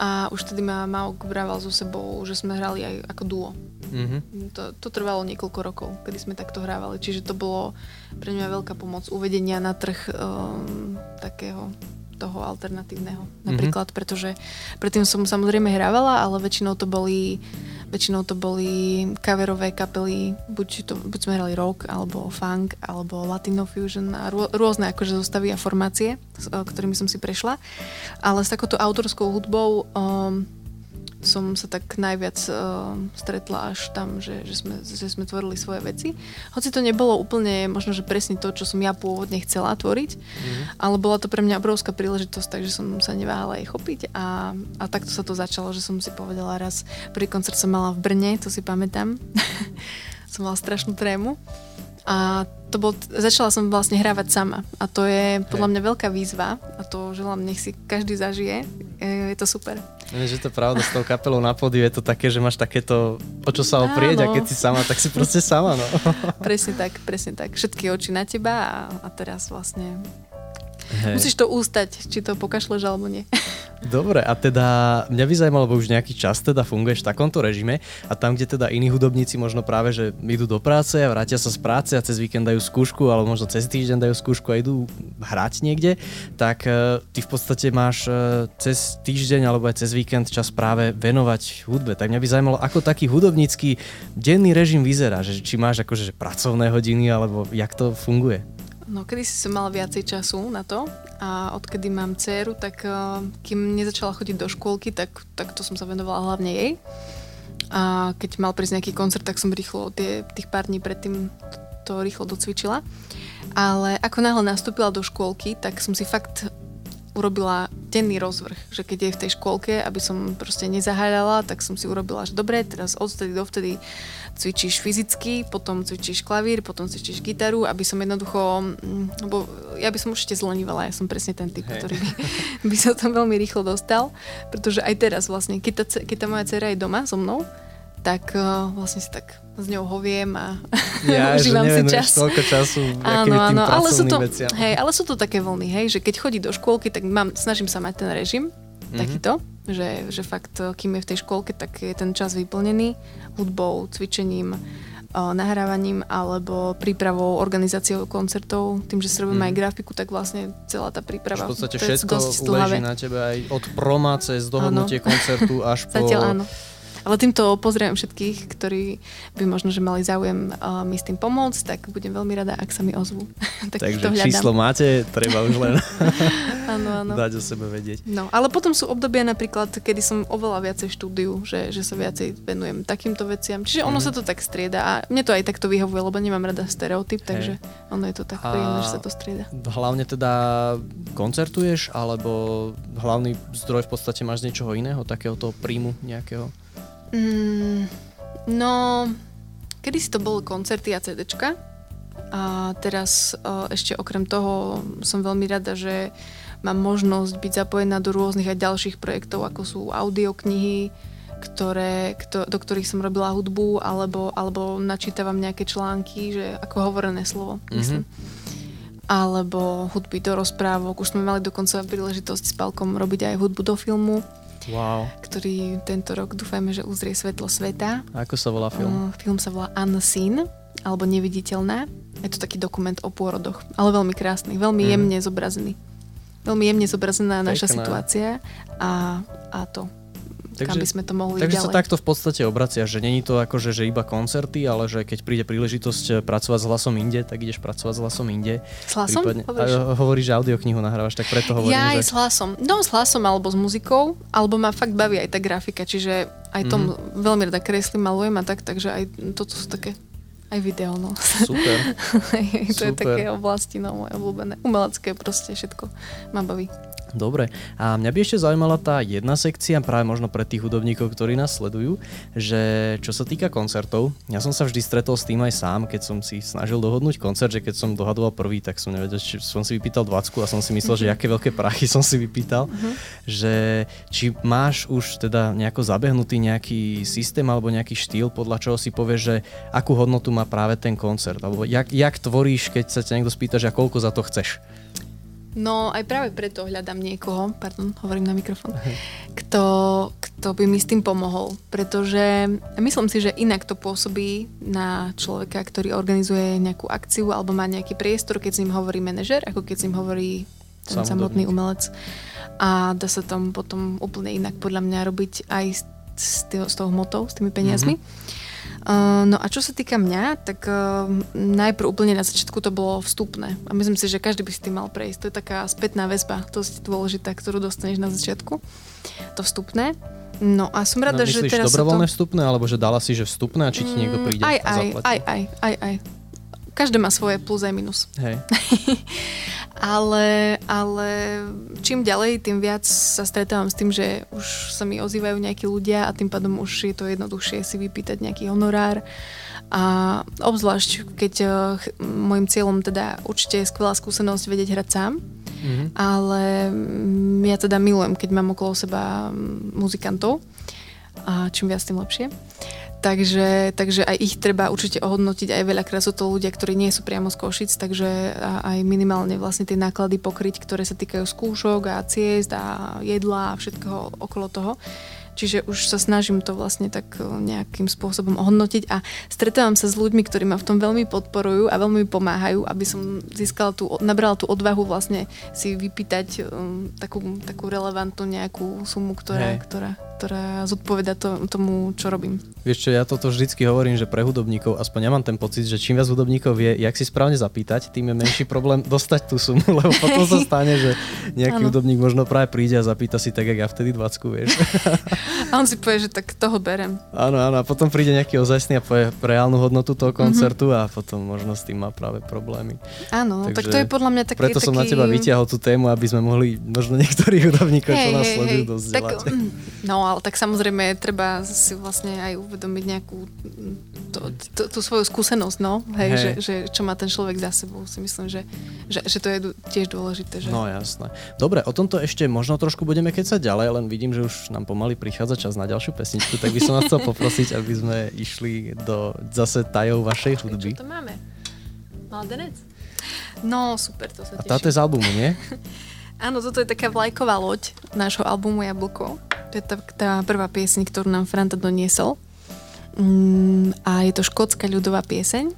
a už tedy ma Mauk brával so sebou, že sme hrali aj ako duo. Mm-hmm. To trvalo niekoľko rokov, kedy sme takto hrávali, čiže to bolo pre mňa veľká pomoc uvedenia na trh takého toho alternatívneho. Napríklad, pretože predtým som samozrejme hrávala, ale väčšinou to boli coverové kapely, buď sme hrali rock, alebo funk, alebo latino fusion a rôzne akože zostavy a formácie, s ktorými som si prešla. Ale s takouto autorskou hudbou som sa tak najviac stretla až tam, že sme tvorili svoje veci. Hoci to nebolo úplne možno, že presne to, čo som ja pôvodne chcela tvoriť, ale bola to pre mňa obrovská príležitosť, takže som sa neváhala jej chopiť a takto sa to začalo, že som si povedala raz, prvý koncert som mala v Brne, to si pamätám, som mala strašnú trému a to bol, začala som vlastne hrávať sama a to je podľa mňa veľká výzva a to želám, nech si každý zažije, je to super. Vieš, je to pravda, s tou kapelou na pódiu je to také, že máš takéto, o čo sa oprieť a keď si sama, tak si proste sama, no. Presne tak. Všetky oči na teba a teraz vlastne musíš to ústať, či to pokašleš alebo nie. Dobre, a teda mňa by zaujímalo, bo už nejaký čas teda funguješ v takomto režime a tam, kde teda iní hudobníci možno práve, že idú do práce a vrátia sa z práce a cez víkend dajú skúšku, alebo možno cez týždeň dajú skúšku a idú hrať niekde, tak ty v podstate máš cez týždeň alebo aj cez víkend čas práve venovať hudbe. Tak mňa by zaujímalo, ako taký hudobnícky denný režim vyzerá, že či máš akože že pracovné hodiny, alebo jak to funguje? No, kedysi som mala viacej času na to a odkedy mám dcéru, tak kým nezačala chodiť do škôlky, tak to som sa venovala hlavne jej. A keď mal prísť nejaký koncert, tak som rýchlo tých pár dní predtým to rýchlo docvičila. Ale ako náhle nastúpila do škôlky, tak som si fakt urobila denný rozvrh, že keď je v tej škôlke, aby som proste nezaháľala, tak som si urobila, že dobre, teraz odtedy dovtedy cvičíš fyzicky, potom cvičíš klavír, potom cvičíš gitaru, aby som jednoducho, lebo ja by som určite zlenívala, ja som presne ten typ, ktorý by sa tam veľmi rýchlo dostal, pretože aj teraz vlastne, keď tá moja dcera je doma so mnou, tak vlastne si tak s ňou hoviem a užívam si čas. Ja, že času, akým tým pracovným veciam. Ale sú to také vlny, hej, že keď chodí do škôlky, tak snažím sa mať ten režim takýto, že fakt, kým je v tej škôlke, tak je ten čas vyplnený hudbou, cvičením, nahrávaním alebo prípravou, organizáciou koncertov. Tým, že si robím aj grafiku, tak vlastne celá tá príprava. V podstate všetko uleží na tebe aj od proma cez dohodnutie koncertu až po... Zatiaľ áno. Ale týmto pozdravím všetkých, ktorí by možno, že mali záujem mi s tým pomôcť, tak budem veľmi rada, ak sa mi ozvú. Takže číslo máte, treba už len dať o sebe vedieť. No, ale potom sú obdobia napríklad, kedy som oveľa viacej štúdiu, že sa viacej venujem takýmto veciam. Čiže ono sa to tak strieda a mne to aj takto vyhovuje, lebo nemám rada stereotyp, takže ono je to tak príjemné, že sa to strieda. Hlavne teda koncertuješ, alebo hlavný zdroj v podstate máš z niečoho iného, takého toho príjmu nejakého? No, kedy si to boli koncerty a CDčka a teraz ešte okrem toho som veľmi rada, že mám možnosť byť zapojená do rôznych aj ďalších projektov, ako sú audioknihy, do ktorých som robila hudbu alebo načítavam nejaké články, že ako hovorené slovo, myslím. Alebo hudby do rozprávok. Už sme mali dokonca príležitosť s Pálkom robiť aj hudbu do filmu. Wow. Ktorý tento rok dúfajme, že uzrie svetlo sveta. A ako sa volá film? Film sa volá Unseen, alebo Neviditeľná. Je to taký dokument o pôrodoch, ale veľmi krásny, veľmi jemne zobrazený. Veľmi jemne zobrazená naša situácia a to, takže, kam by sme to mohli ďalej. Takže sa takto v podstate obracia, že není to akože že iba koncerty, ale že keď príde príležitosť pracovať s hlasom inde, tak ideš pracovať s hlasom inde. S hlasom? Hovoríš, že audioknihu nahrávaš, tak preto hovorím, že... Ja aj s hlasom. No s hlasom alebo s muzikou, alebo ma fakt baví aj tá grafika, čiže aj tom veľmi rada kreslím, malujem a tak, takže aj toto sú také... Aj video, no. Super. To je také oblasti, no, moje obľúbené. Umelecké proste, všetko ma baví. Dobre. A mňa by ešte zaujímala tá jedna sekcia, práve možno pre tých hudobníkov, ktorí nás sledujú, že čo sa týka koncertov, ja som sa vždy stretol s tým aj sám, keď som si snažil dohodnúť koncert, že keď som dohadoval prvý, tak som nevedel, či som si vypýtal 20 a som si myslel, že aké veľké prachy som si vypýtal, že či máš už teda nejako zabehnutý nejaký systém alebo nejaký štýl, podľa čoho si povieš, že akú hodnotu má práve ten koncert, alebo jak tvoríš, keď sa ťa niekto spýta, že koľko za to chceš? No aj práve preto hľadám niekoho, hovorím na mikrofón, kto by mi s tým pomohol, pretože myslím si, že inak to pôsobí na človeka, ktorý organizuje nejakú akciu alebo má nejaký priestor, keď s ním hovorí manažer, ako keď s ním hovorí ten samotný umelec. A dá sa tam potom úplne inak podľa mňa robiť aj s tou hmotou, s tými peniazmi. No a čo sa týka mňa, tak najprv úplne na začiatku to bolo vstupné. A myslím si, že každý by si tým mal prejsť. To je taká spätná väzba, dosť dôležitá, ktorú dostaneš na začiatku. To vstupné. No a som rada, že teraz dobrovoľné vstupné, alebo že dala si, že vstupné, či ti niekto príde a zaplatí? Aj. Každé má svoje plus aj minus. Hej. ale čím ďalej, tým viac sa stretávam s tým, že už sa mi ozývajú nejakí ľudia a tým pádom už je to jednoduchšie si vypýtať nejaký honorár. A obzvlášť, keď môjim cieľom teda určite je skvelá skúsenosť vedieť hrať sám, ale ja teda milujem, keď mám okolo seba muzikantov a čím viac, tým lepšie. Takže aj ich treba určite ohodnotiť, aj veľakrát sú to ľudia, ktorí nie sú priamo z Košic, takže aj minimálne vlastne tie náklady pokryť, ktoré sa týkajú skúšok a ciest a jedla a všetkého okolo toho. Čiže už sa snažím to vlastne tak nejakým spôsobom ohodnotiť a stretávam sa s ľuďmi, ktorí ma v tom veľmi podporujú a veľmi pomáhajú, aby som nabrala tú odvahu vlastne si vypýtať takú relevantnú nejakú sumu, ktorá zodpoveda tomu, čo robím. Vieš čo, ja toto vždycky hovorím, že pre hudobníkov, aspoň ja mám ten pocit, že čím viac hudobníkov vie, jak si správne zapýtať, tým je menší problém dostať tú sumu, lebo potom sa stane, že nejaký hudobník možno práve príde a zapýta si tak, jak ja vtedy 20, vieš. A on si povie, že tak toho berem. Áno, a potom príde nejaký ozajstný a povie reálnu hodnotu toho koncertu a potom možno s tým má práve problémy. Áno, tak to je podľa mňa taký... Preto som na teba vyťahol tú tému, aby sme mohli možno niektorých hudobníkov, čo nás sledujú, dozdelať. No, ale tak samozrejme treba si vlastne aj uvedomiť nejakú tú svoju skúsenosť, no, hej. Že čo má ten človek za sebou, si myslím, že to je tiež dôležité. Že... No jasné. Dobre, o tomto ešte možno trošku budeme kecať ďalej, len vidím, že už nám pomaly prichádza čas na ďalšiu pesničku, tak by som vás chcel poprosiť, aby sme išli do zase tajov vašej hudby. Čo to máme? Mladenec? No, super, to sa teším. A táto je z albumu, nie? Áno, toto je taká vlajková loď nášho albumu Jablko. To je tá prvá pieseň, ktorú nám Franta doniesol. A je to škótska ľudová pieseň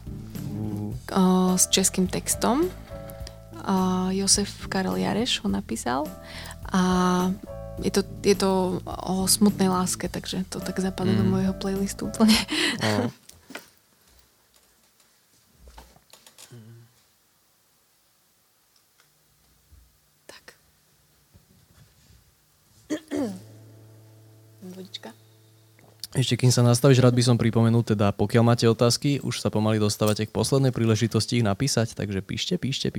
s českým textom. Josef Karel Jareš ho napísal a je to o smutnej láske, takže to tak zapadlo do môjho playlistu úplne. Tak. Vodička. Ešte kým sa nastavíš, rád by som pripomenul, teda pokiaľ máte otázky, už sa pomaly dostávate k poslednej príležitosti ich napísať, takže píšte.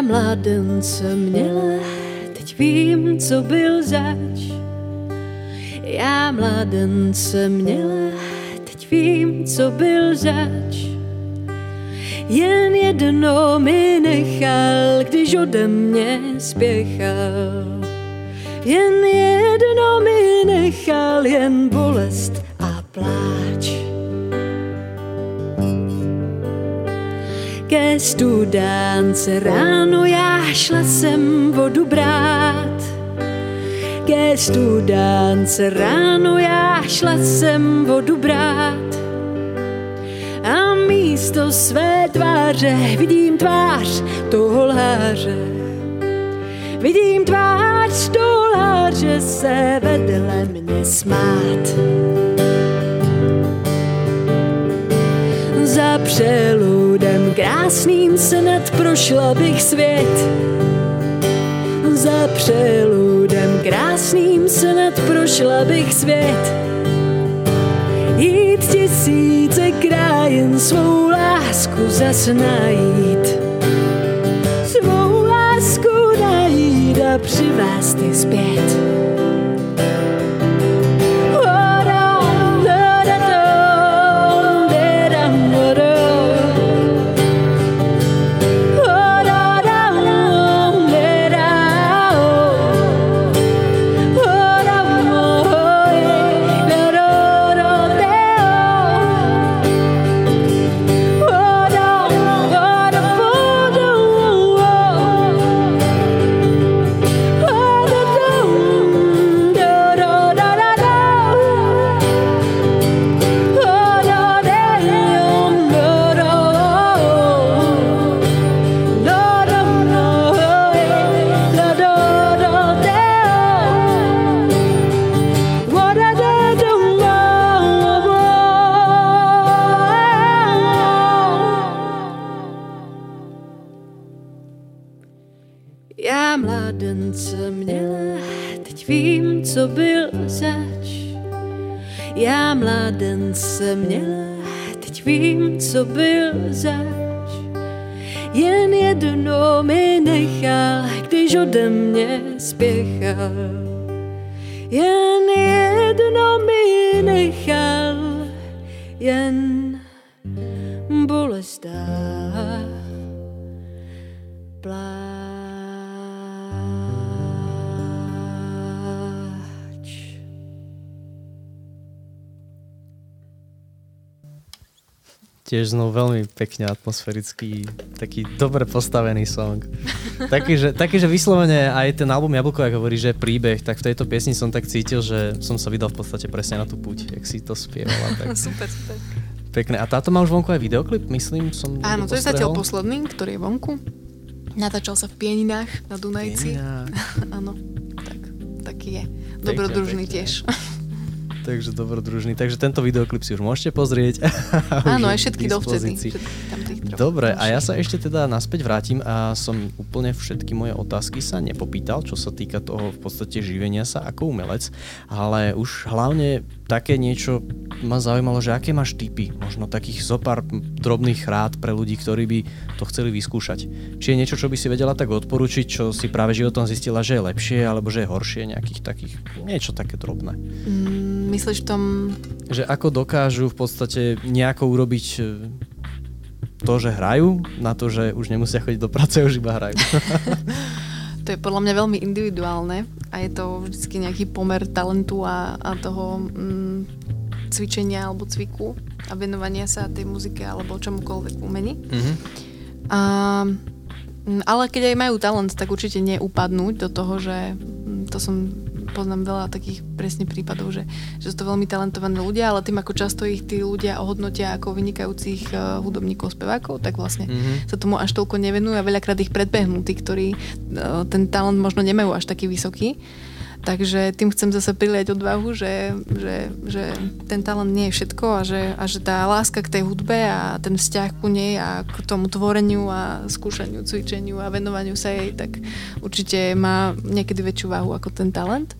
Mladen jsem měla, teď vím, co byl zač. Já mladen jsem měla, teď vím, co byl zač. Jen jedno mi nechal, když ode mě spěchal. Jen jedno mi nechal, jen bolest a pláč. Ke studánce ráno já šla sem vodu brát. Ke studánce ráno já šla sem vodu brát. A místo své tváře vidím tvář toho lháře. Vidím tvář toho lháře se vedle mě smát. Za přeludem krásným snad prošla bych svět. Za přeludem krásným snad prošla bych svět. Jít tisíce krajin svou lásku zas najít. Svou lásku najít a přivést ji zpět. co byl zač. Já mládence měla, teď vím, co byl zač. Jen jedno mi nechal, když ode mě spěchal. Jen jedno mi nechal, jen bolest a pláč. Tiež znovu veľmi pekne atmosférický, taký dobre postavený song. Taký, že vyslovene aj ten album Jablko, ak hovorí, že je príbeh, tak v tejto piesni som tak cítil, že som sa vydal v podstate presne na tú púť, jak si to spievala. Tak... Super. Pekné. A táto má už vonku aj videoklip, myslím, som... Áno, to je zatiaľ posledný, ktorý je vonku. Natáčal sa v Pieninách na Dunajci. Áno, taký je. Dobrodružný tiež. Takže dobrodružný. Takže tento videoklip si už môžete pozrieť. Áno, aj všetky dovtedy. Dobre, a ja sa ešte teda naspäť vrátim a som úplne všetky moje otázky sa nepopýtal, čo sa týka toho v podstate živenia sa ako umelec, ale už hlavne také niečo ma zaujímalo, že aké máš tipy, možno takých zopár drobných rád pre ľudí, ktorí by to chceli vyskúšať. Či je niečo, čo by si vedela tak odporučiť, čo si práve životom zistila, že je lepšie alebo že je horšie, nejakých takých, niečo také drobné. Myslíš v tom... Že ako dokážu v podstate nejako urobiť to, že hrajú, na to, že už nemusia chodiť do práce, už iba hrajú. To je podľa mňa veľmi individuálne a je to vždycky nejaký pomer talentu a toho cvičenia alebo cviku a venovania sa tej muzike alebo čomukoľvek umení. Mm-hmm. Ale keď aj majú talent, tak určite neupadnúť do toho, že to som... Poznám veľa takých presne prípadov, že sú to veľmi talentovaní ľudia, ale tým ako často ich tí ľudia ohodnotia ako vynikajúcich hudobníkov, spevákov, tak vlastne sa tomu až toľko nevenujú a veľakrát ich predbehnú tí, ktorí ten talent možno nemajú až taký vysoký. Takže tým chcem zase priliať odvahu, že ten talent nie je všetko a že tá láska k tej hudbe a ten vzťah ku nej a k tomu tvoreniu a skúšaniu, cvičeniu a venovaniu sa jej, tak určite má niekedy väčšiu váhu ako ten talent.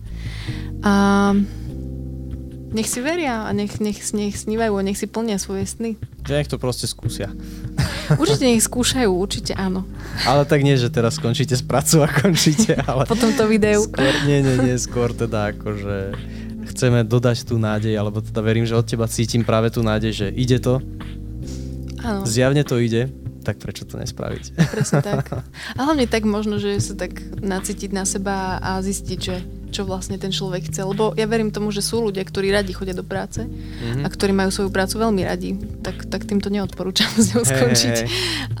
A nech si veria a nech snívajú a nech si plnia svoje sny. Že nech to proste skúsia. Určite nech skúšajú, určite áno. Ale tak nie, že teraz skončíte s prácou a končíte, ale... Po tomto videu. Skôr teda akože chceme dodať tú nádej, alebo teda verím, že od teba cítim práve tú nádej, že ide to. Áno. Zjavne to ide. Tak prečo to nespraviť? Presne tak. A hlavne tak možno, že sa tak nacítiť na seba a zistiť, že čo vlastne ten človek chce. Lebo ja verím tomu, že sú ľudia, ktorí radi chodia do práce a ktorí majú svoju prácu veľmi radi. Tak tým to neodporúčam s ňou skončiť.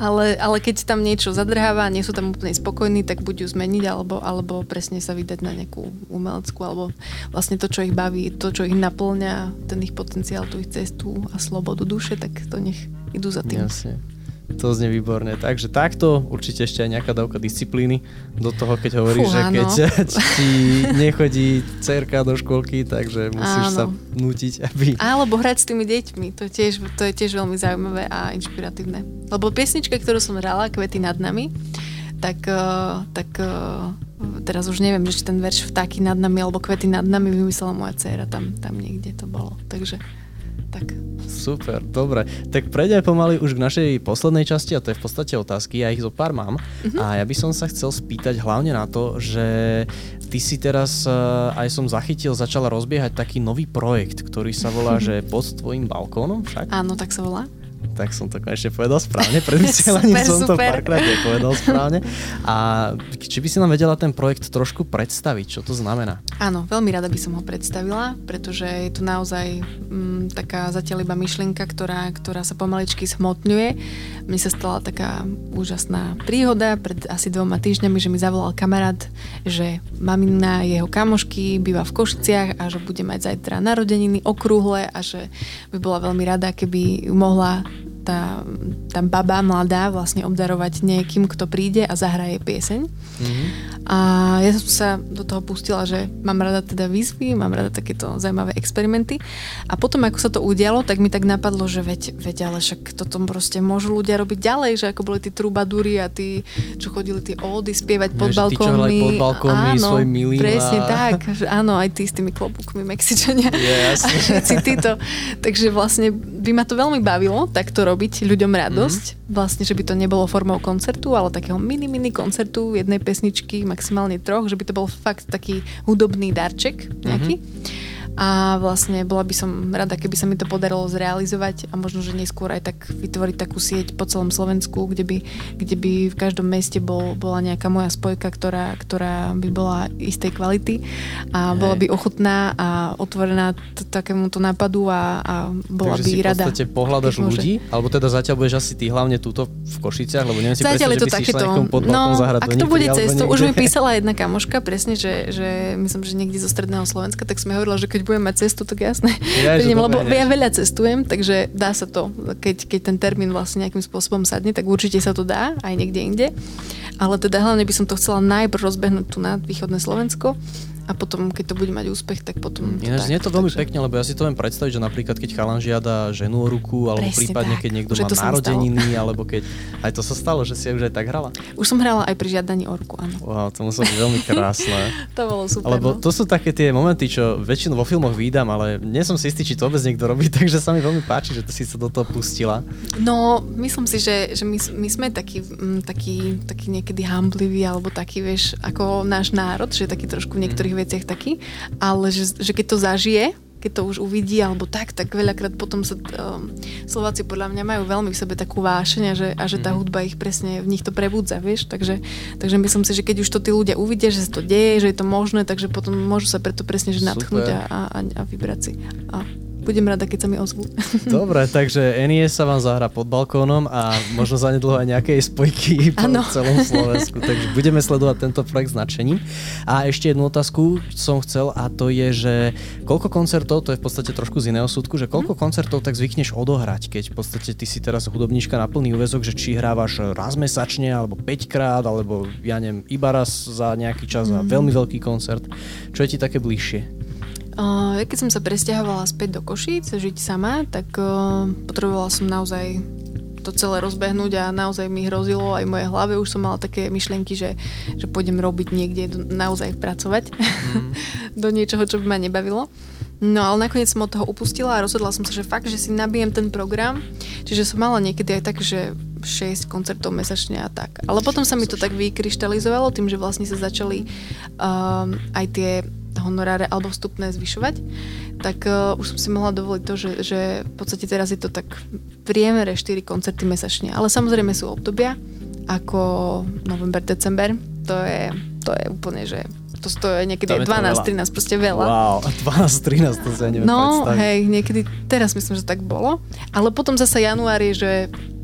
Ale keď tam niečo zadrháva, nie sú tam úplne spokojní, tak buď ju zmeniť, alebo presne sa vydať na nejakú umelecku, alebo vlastne to, čo ich baví, to, čo ich naplňa, ten ich potenciál, tú ich cestu a slobodu duše, tak to nech idú za tým. Jasne. To znie výborné. Takže takto určite ešte aj nejaká dávka disciplíny do toho, keď hovoríš, že keď ti nechodí dcerka do školky, takže musíš sa nútiť, aby... Alebo hrať s tými deťmi. To je tiež veľmi zaujímavé a inšpiratívne. Lebo piesnička, ktorú som hrala, Kvety nad nami, tak teraz už neviem, či ten verš Vtáky nad nami alebo Kvety nad nami vymyslela moja dcera. Tam niekde to bolo. Takže... Tak. Super, dobre. Tak prejdeme pomaly už k našej poslednej časti a to je v podstate otázky, ja ich zo pár mám a ja by som sa chcel spýtať hlavne na to, že ty si teraz, aj som zachytil, začala rozbiehať taký nový projekt, ktorý sa volá, že Pod tvojim balkónom však? Áno, tak sa volá. Tak som to konečne povedal správne, pred vysielaním som to párkrát nepovedal správne. A či by si nám vedela ten projekt trošku predstaviť, čo to znamená? Áno, veľmi rada by som ho predstavila, pretože je to naozaj taká zatiaľ iba myšlienka, ktorá sa pomaličky zhmotňuje. Mne sa stala taká úžasná príhoda pred asi 2 týždňami, že mi zavolal kamarát, že mamina jeho kamošky býva v Košiciach a že bude mať zajtra narodeniny okrúhle a že by bola veľmi rada, keby mohla tá baba mladá vlastne obdarovať niekým, kto príde a zahraje pieseň. Mm-hmm. A A ja som sa do toho pustila, že mám rada teda výzvy, mám rada takéto zaujímavé experimenty. A potom, ako sa to udialo, tak mi tak napadlo, že veď ale však toto proste môžu ľudia robiť ďalej, že ako boli tí trubadúri a tí, čo chodili tí ódy spievať pod balkónmi. Tí, pod balkónmi, svoj milí. Presne tak. Áno, aj tí s tými klobúkmi Mexičania. Yes. Takže vlastne by ma to veľmi bavilo, takto robiť ľuďom radosť. Vlastne, že by to nebolo formou koncertu, ale takého mini koncertu jednej pesničky, maximálne troch, že by to bol fakt taký hudobný darček nejaký. A vlastne bola by som rada, keby sa mi to podarilo zrealizovať a možno, že neskôr aj tak vytvoriť takú sieť po celom Slovensku, kde by v každom meste bola nejaká moja spojka, ktorá by bola istej kvality a bola by ochotná a otvorená takémuto nápadu a bola by rada. Takže si v podstate pohľadaš ľudí, alebo teda zatiaľ budeš asi ty hlavne túto v Košiciach, lebo neviem si predstaviť, že by si išla nejakom pod balkón zahrať. Ak to bude cesto, už mi písala jedna kamoška, presne, že myslím, že niekde zo stredného Slovenska, tak sme hovorila, že keď budem mať cestu, tak jasné. Lebo ja veľa cestujem, takže dá sa to. Keď ten termín vlastne nejakým spôsobom sadne, tak určite sa to dá, aj niekde inde. Ale teda hlavne by som to chcela najprv rozbehnúť tu na východné Slovensko a potom, keď to bude mať úspech, tak potom... Znie to veľmi pekne, lebo ja si to viem predstaviť, že napríklad, keď chalan žiada ženu o ruku, alebo presne prípadne, tak, keď niekto má narodeniny, alebo keď... Aj to sa stalo, že si už aj tak hrala. Už som hrala aj pri žiadaní o ruku, áno. Wow, to muselo byť veľmi krásne. To bolo super. Lebo to sú také tie momenty, čo väčšinou vo filmoch vídam, ale nie som si istý, či to vôbec niekto robí, takže sa mi veľmi páči, že to si sa do toho pustila. No, myslím si, že my sme taký niekedy hambliví, alebo taký, vieš, ako náš národ, že taký trošku niektorých veciach taký, ale že keď to zažije, keď to už uvidí alebo tak veľakrát potom sa Slováci podľa mňa majú veľmi v sebe takú vášeň a že tá hudba ich presne v nich to prebudza, vieš, takže myslím si, že keď už to tí ľudia uvidia, že sa to deje, že je to možné, takže potom môžu sa preto presne že nadchnúť a vybrať si a budem rada, keď sa mi ozvú. Dobre, takže NES sa vám zahrá pod balkónom a možno zanedlho aj nejakej spojky po celom Slovensku. Takže budeme sledovať tento projekt s nadšením. A ešte jednu otázku som chcel a to je, že koľko koncertov, to je v podstate trošku z iného súdku, že koľko koncertov tak zvykneš odohrať, keď v podstate ty si teraz hudobníčka na plný úväzok, že či hrávaš raz mesačne, alebo 5-krát, alebo ja neviem, iba raz za nejaký čas a veľmi veľký koncert. Čo je ti také bližšie? Keď som sa presťahovala späť do Košíc žiť sama, tak potrebovala som naozaj to celé rozbehnúť a naozaj mi hrozilo aj moje hlave, už som mala také myšlienky, že pôjdem robiť niekde, naozaj pracovať do niečoho, čo by ma nebavilo. No ale nakoniec som od toho upustila a rozhodla som sa, že fakt, že si nabijem ten program, čiže som mala niekedy aj tak, že 6 koncertov mesačne a tak. Ale potom sa mi to tak vykryštalizovalo tým, že vlastne sa začali aj tie honoráre alebo vstupné zvyšovať, tak už som si mohla dovoliť to, že v podstate teraz je to tak v priemere 4 koncerty mesačne. Ale samozrejme sú obdobia ako november, december. To je úplne, že to je niekedy 12-13, proste veľa. Wow, 12-13, to sa ja neviem predstaviť. No, hej, niekedy, teraz myslím, že tak bolo. Ale potom zase január je, že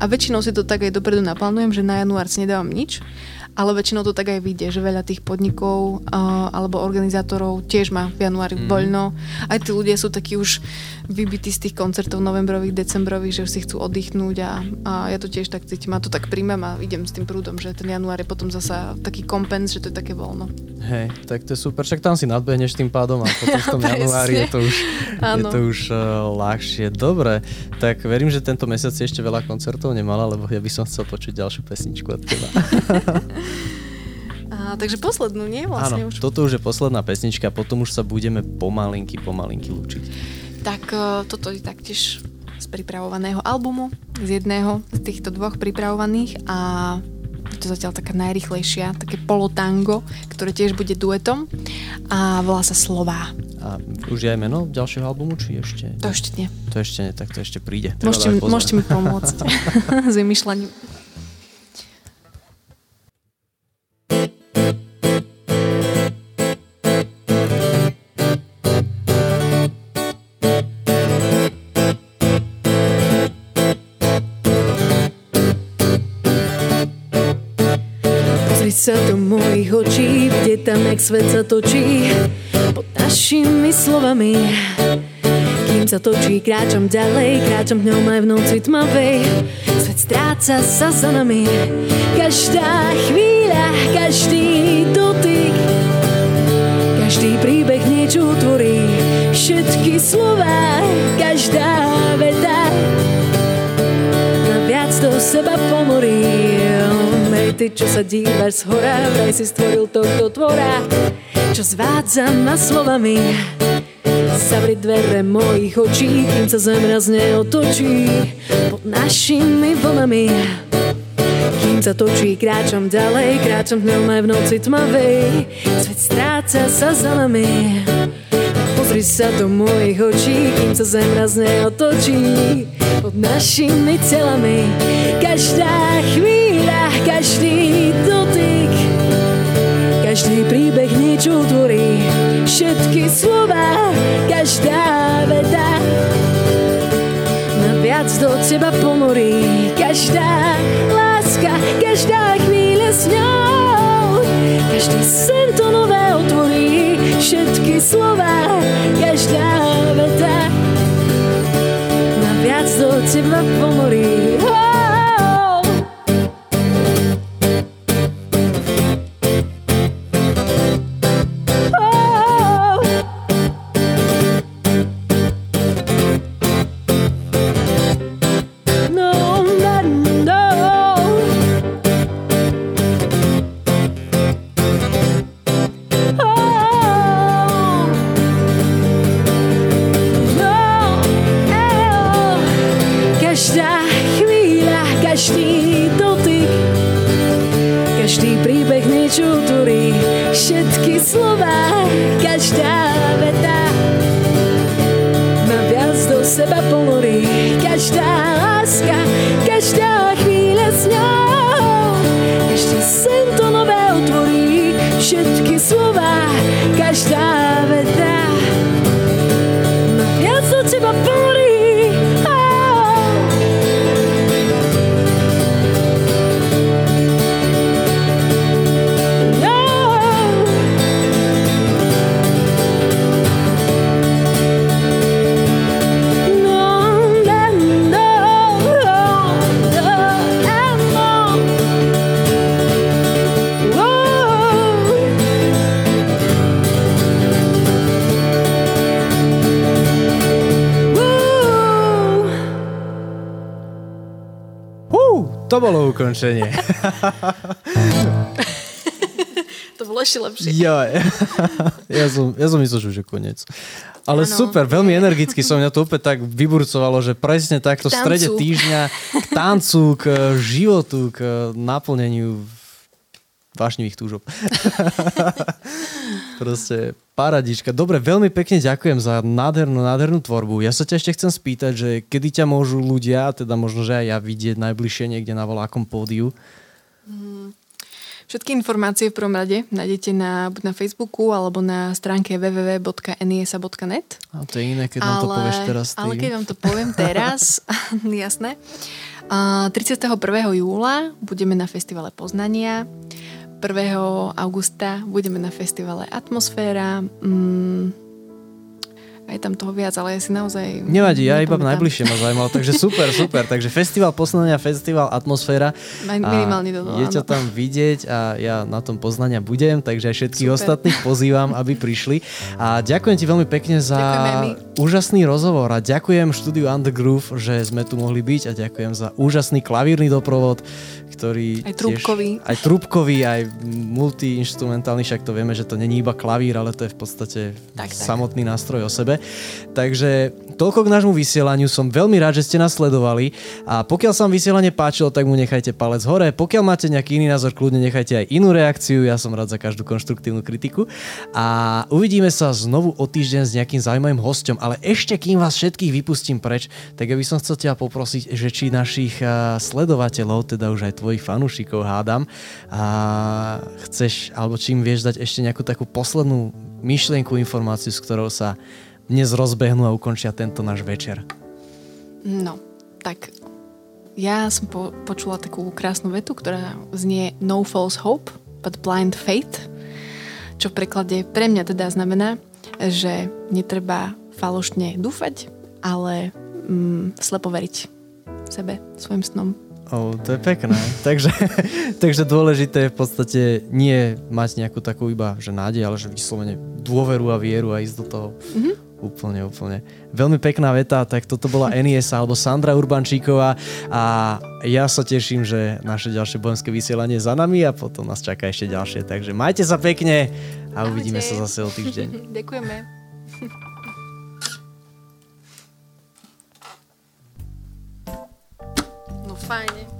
a väčšinou si to tak aj dopredu naplánujem, že na január si nedávam nič, ale väčšinou to tak aj vyjde, že veľa tých podnikov alebo organizátorov tiež má v januári voľno. Aj tí ľudia sú takí už vybití z tých koncertov novembrových, decembrových, že už si chcú oddychnúť a ja to tiež tak cítim a to tak príjmem a idem s tým prúdom, že ten január je potom zasa taký kompenz, že to je také voľno. Hej, tak to je super, však tam si nadbehneš tým pádom a potom v tom januári je to už ľahšie. Dobre, tak verím, že tento mesiac si ešte veľa koncertov nemala, lebo ja by som chcel počuť ďalšiu pesničku od teba. Takže poslednú, nie? Vlastne áno, už. Toto už je posledná pesnička, potom už sa budeme pomalinky lúčiť. Tak toto je taktiež z pripravovaného albumu, z jedného z týchto dvoch pripravovaných a je to zatiaľ taká najrychlejšia, také polotango, ktoré tiež bude duetom a volá sa Slová. A už je aj meno ďalšieho albumu, či ešte? To ešte nie. To ešte nie, tak to ešte príde. Môžete mi pomôcť s vymýšľaním. Sa do mojich očí, kde tam, jak svet sa točí pod našimi slovami. Kým sa točí, kráčam ďalej, kráčam dňom aj v noci tmavej. Svet stráca sa za nami. Každá chvíľa, každý dotyk niečo utvorí. Všetky slová, každá veta na viac do seba pomorí. Hej, ty, čo sa dívaš z hora, vraj si stvoril tohto tvora, čo zvádza ma slovami. Zavri dvere mojich očí, kým sa zem raz neotočí pod našimi vlnami. Kým sa točí, kráčam ďalej, kráčam dňom aj v noci tmavej, svet stráca sa za nami. Pozri sa do mojich očí, kým sa zem raz neotočí pod našimi telami. Každá chvíľa, každý dotyk, každý príbeh niečo utvorí. Všetky slova, každá veta na viac do teba pomorí. Každá láska, každá chvíľa s ňou, každý sen to nové otvorí. Všetky slova, každá veta na viac do teba pomorí. Bolo ukončenie. To bolo ešte lepšie. Ja som myslel, že už je koniec. Ale ano. Super, veľmi energicky som mňa to opäť tak vyburcovalo, že presne takto v strede týždňa k tancu, k životu, k naplneniu vášnivých túžob. Proste paradička. Dobre, veľmi pekne ďakujem za nádhernú tvorbu. Ja sa ťa ešte chcem spýtať, že kedy ťa môžu ľudia, teda možno, že aj ja vidieť najbližšie niekde na voľakom pódiu? Všetky informácie v prvom rade nájdete na Facebooku alebo na stránke www.niesa.net. A to je iné, keď vám to povieš teraz ty. Ale keď vám to poviem teraz, jasné. 31. júla budeme na Festivale Poznania. 1. augusta budeme na festivale Atmosféra. Aj tam toho viac, ale ja si naozaj... Nevadí, ja iba najbližšie ma zaujímalo. Takže super. Takže Festival Poznania, Festival Atmosféra. Minimálne do toho. Je ťa tam vidieť a ja na tom Poznania budem, takže aj všetkých ostatných pozývam, aby prišli. A ďakujem ti veľmi pekne za úžasný rozhovor a ďakujem štúdiu Undergroove, že sme tu mohli byť a ďakujem za úžasný klavírny doprovod, ktorý aj trúbkový, aj multiinstrumentálny, však to vieme, že to není iba klavír, ale to je v podstate samotný nástroj o sebe. Takže toľko k nášmu vysielaniu, som veľmi rád, že ste nás sledovali a pokiaľ sa vám vysielanie páčilo, tak mu nechajte palec hore, pokiaľ máte nejaký iný názor, kľudne nechajte aj inú reakciu, ja som rád za každú konštruktívnu kritiku a uvidíme sa znovu o týždeň s nejakým zaujímavým hosťom, ale ešte kým vás všetkých vypustím preč, tak ja by som chcel ťa poprosiť, že či našich sledovateľov, teda už aj tvojich fanúšikov hádam a chceš, alebo čím vieš dať ešte nejakú takú poslednú myšlienku, informáciu, s ktorou sa dnes rozbehnú a ukončia tento náš večer. No, tak ja som počula takú krásnu vetu, ktorá znie No false hope, but blind faith, čo v preklade pre mňa teda znamená, že netreba falošne dúfať, ale slepo veriť sebe, svojim snom. To je pekné. Takže dôležité je v podstate nie mať nejakú takú iba, že nádej, ale že vyslovene dôveru a vieru a ísť do toho. Mm-hmm. Úplne, úplne. Veľmi pekná veta, tak toto bola NES alebo Sandra Urbančíková a ja sa teším, že naše ďalšie bohemské vysielanie je za nami a potom nás čaká ešte ďalšie. Takže majte sa pekne a uvidíme sa zase o týždeň. Ďakujeme. No fajne.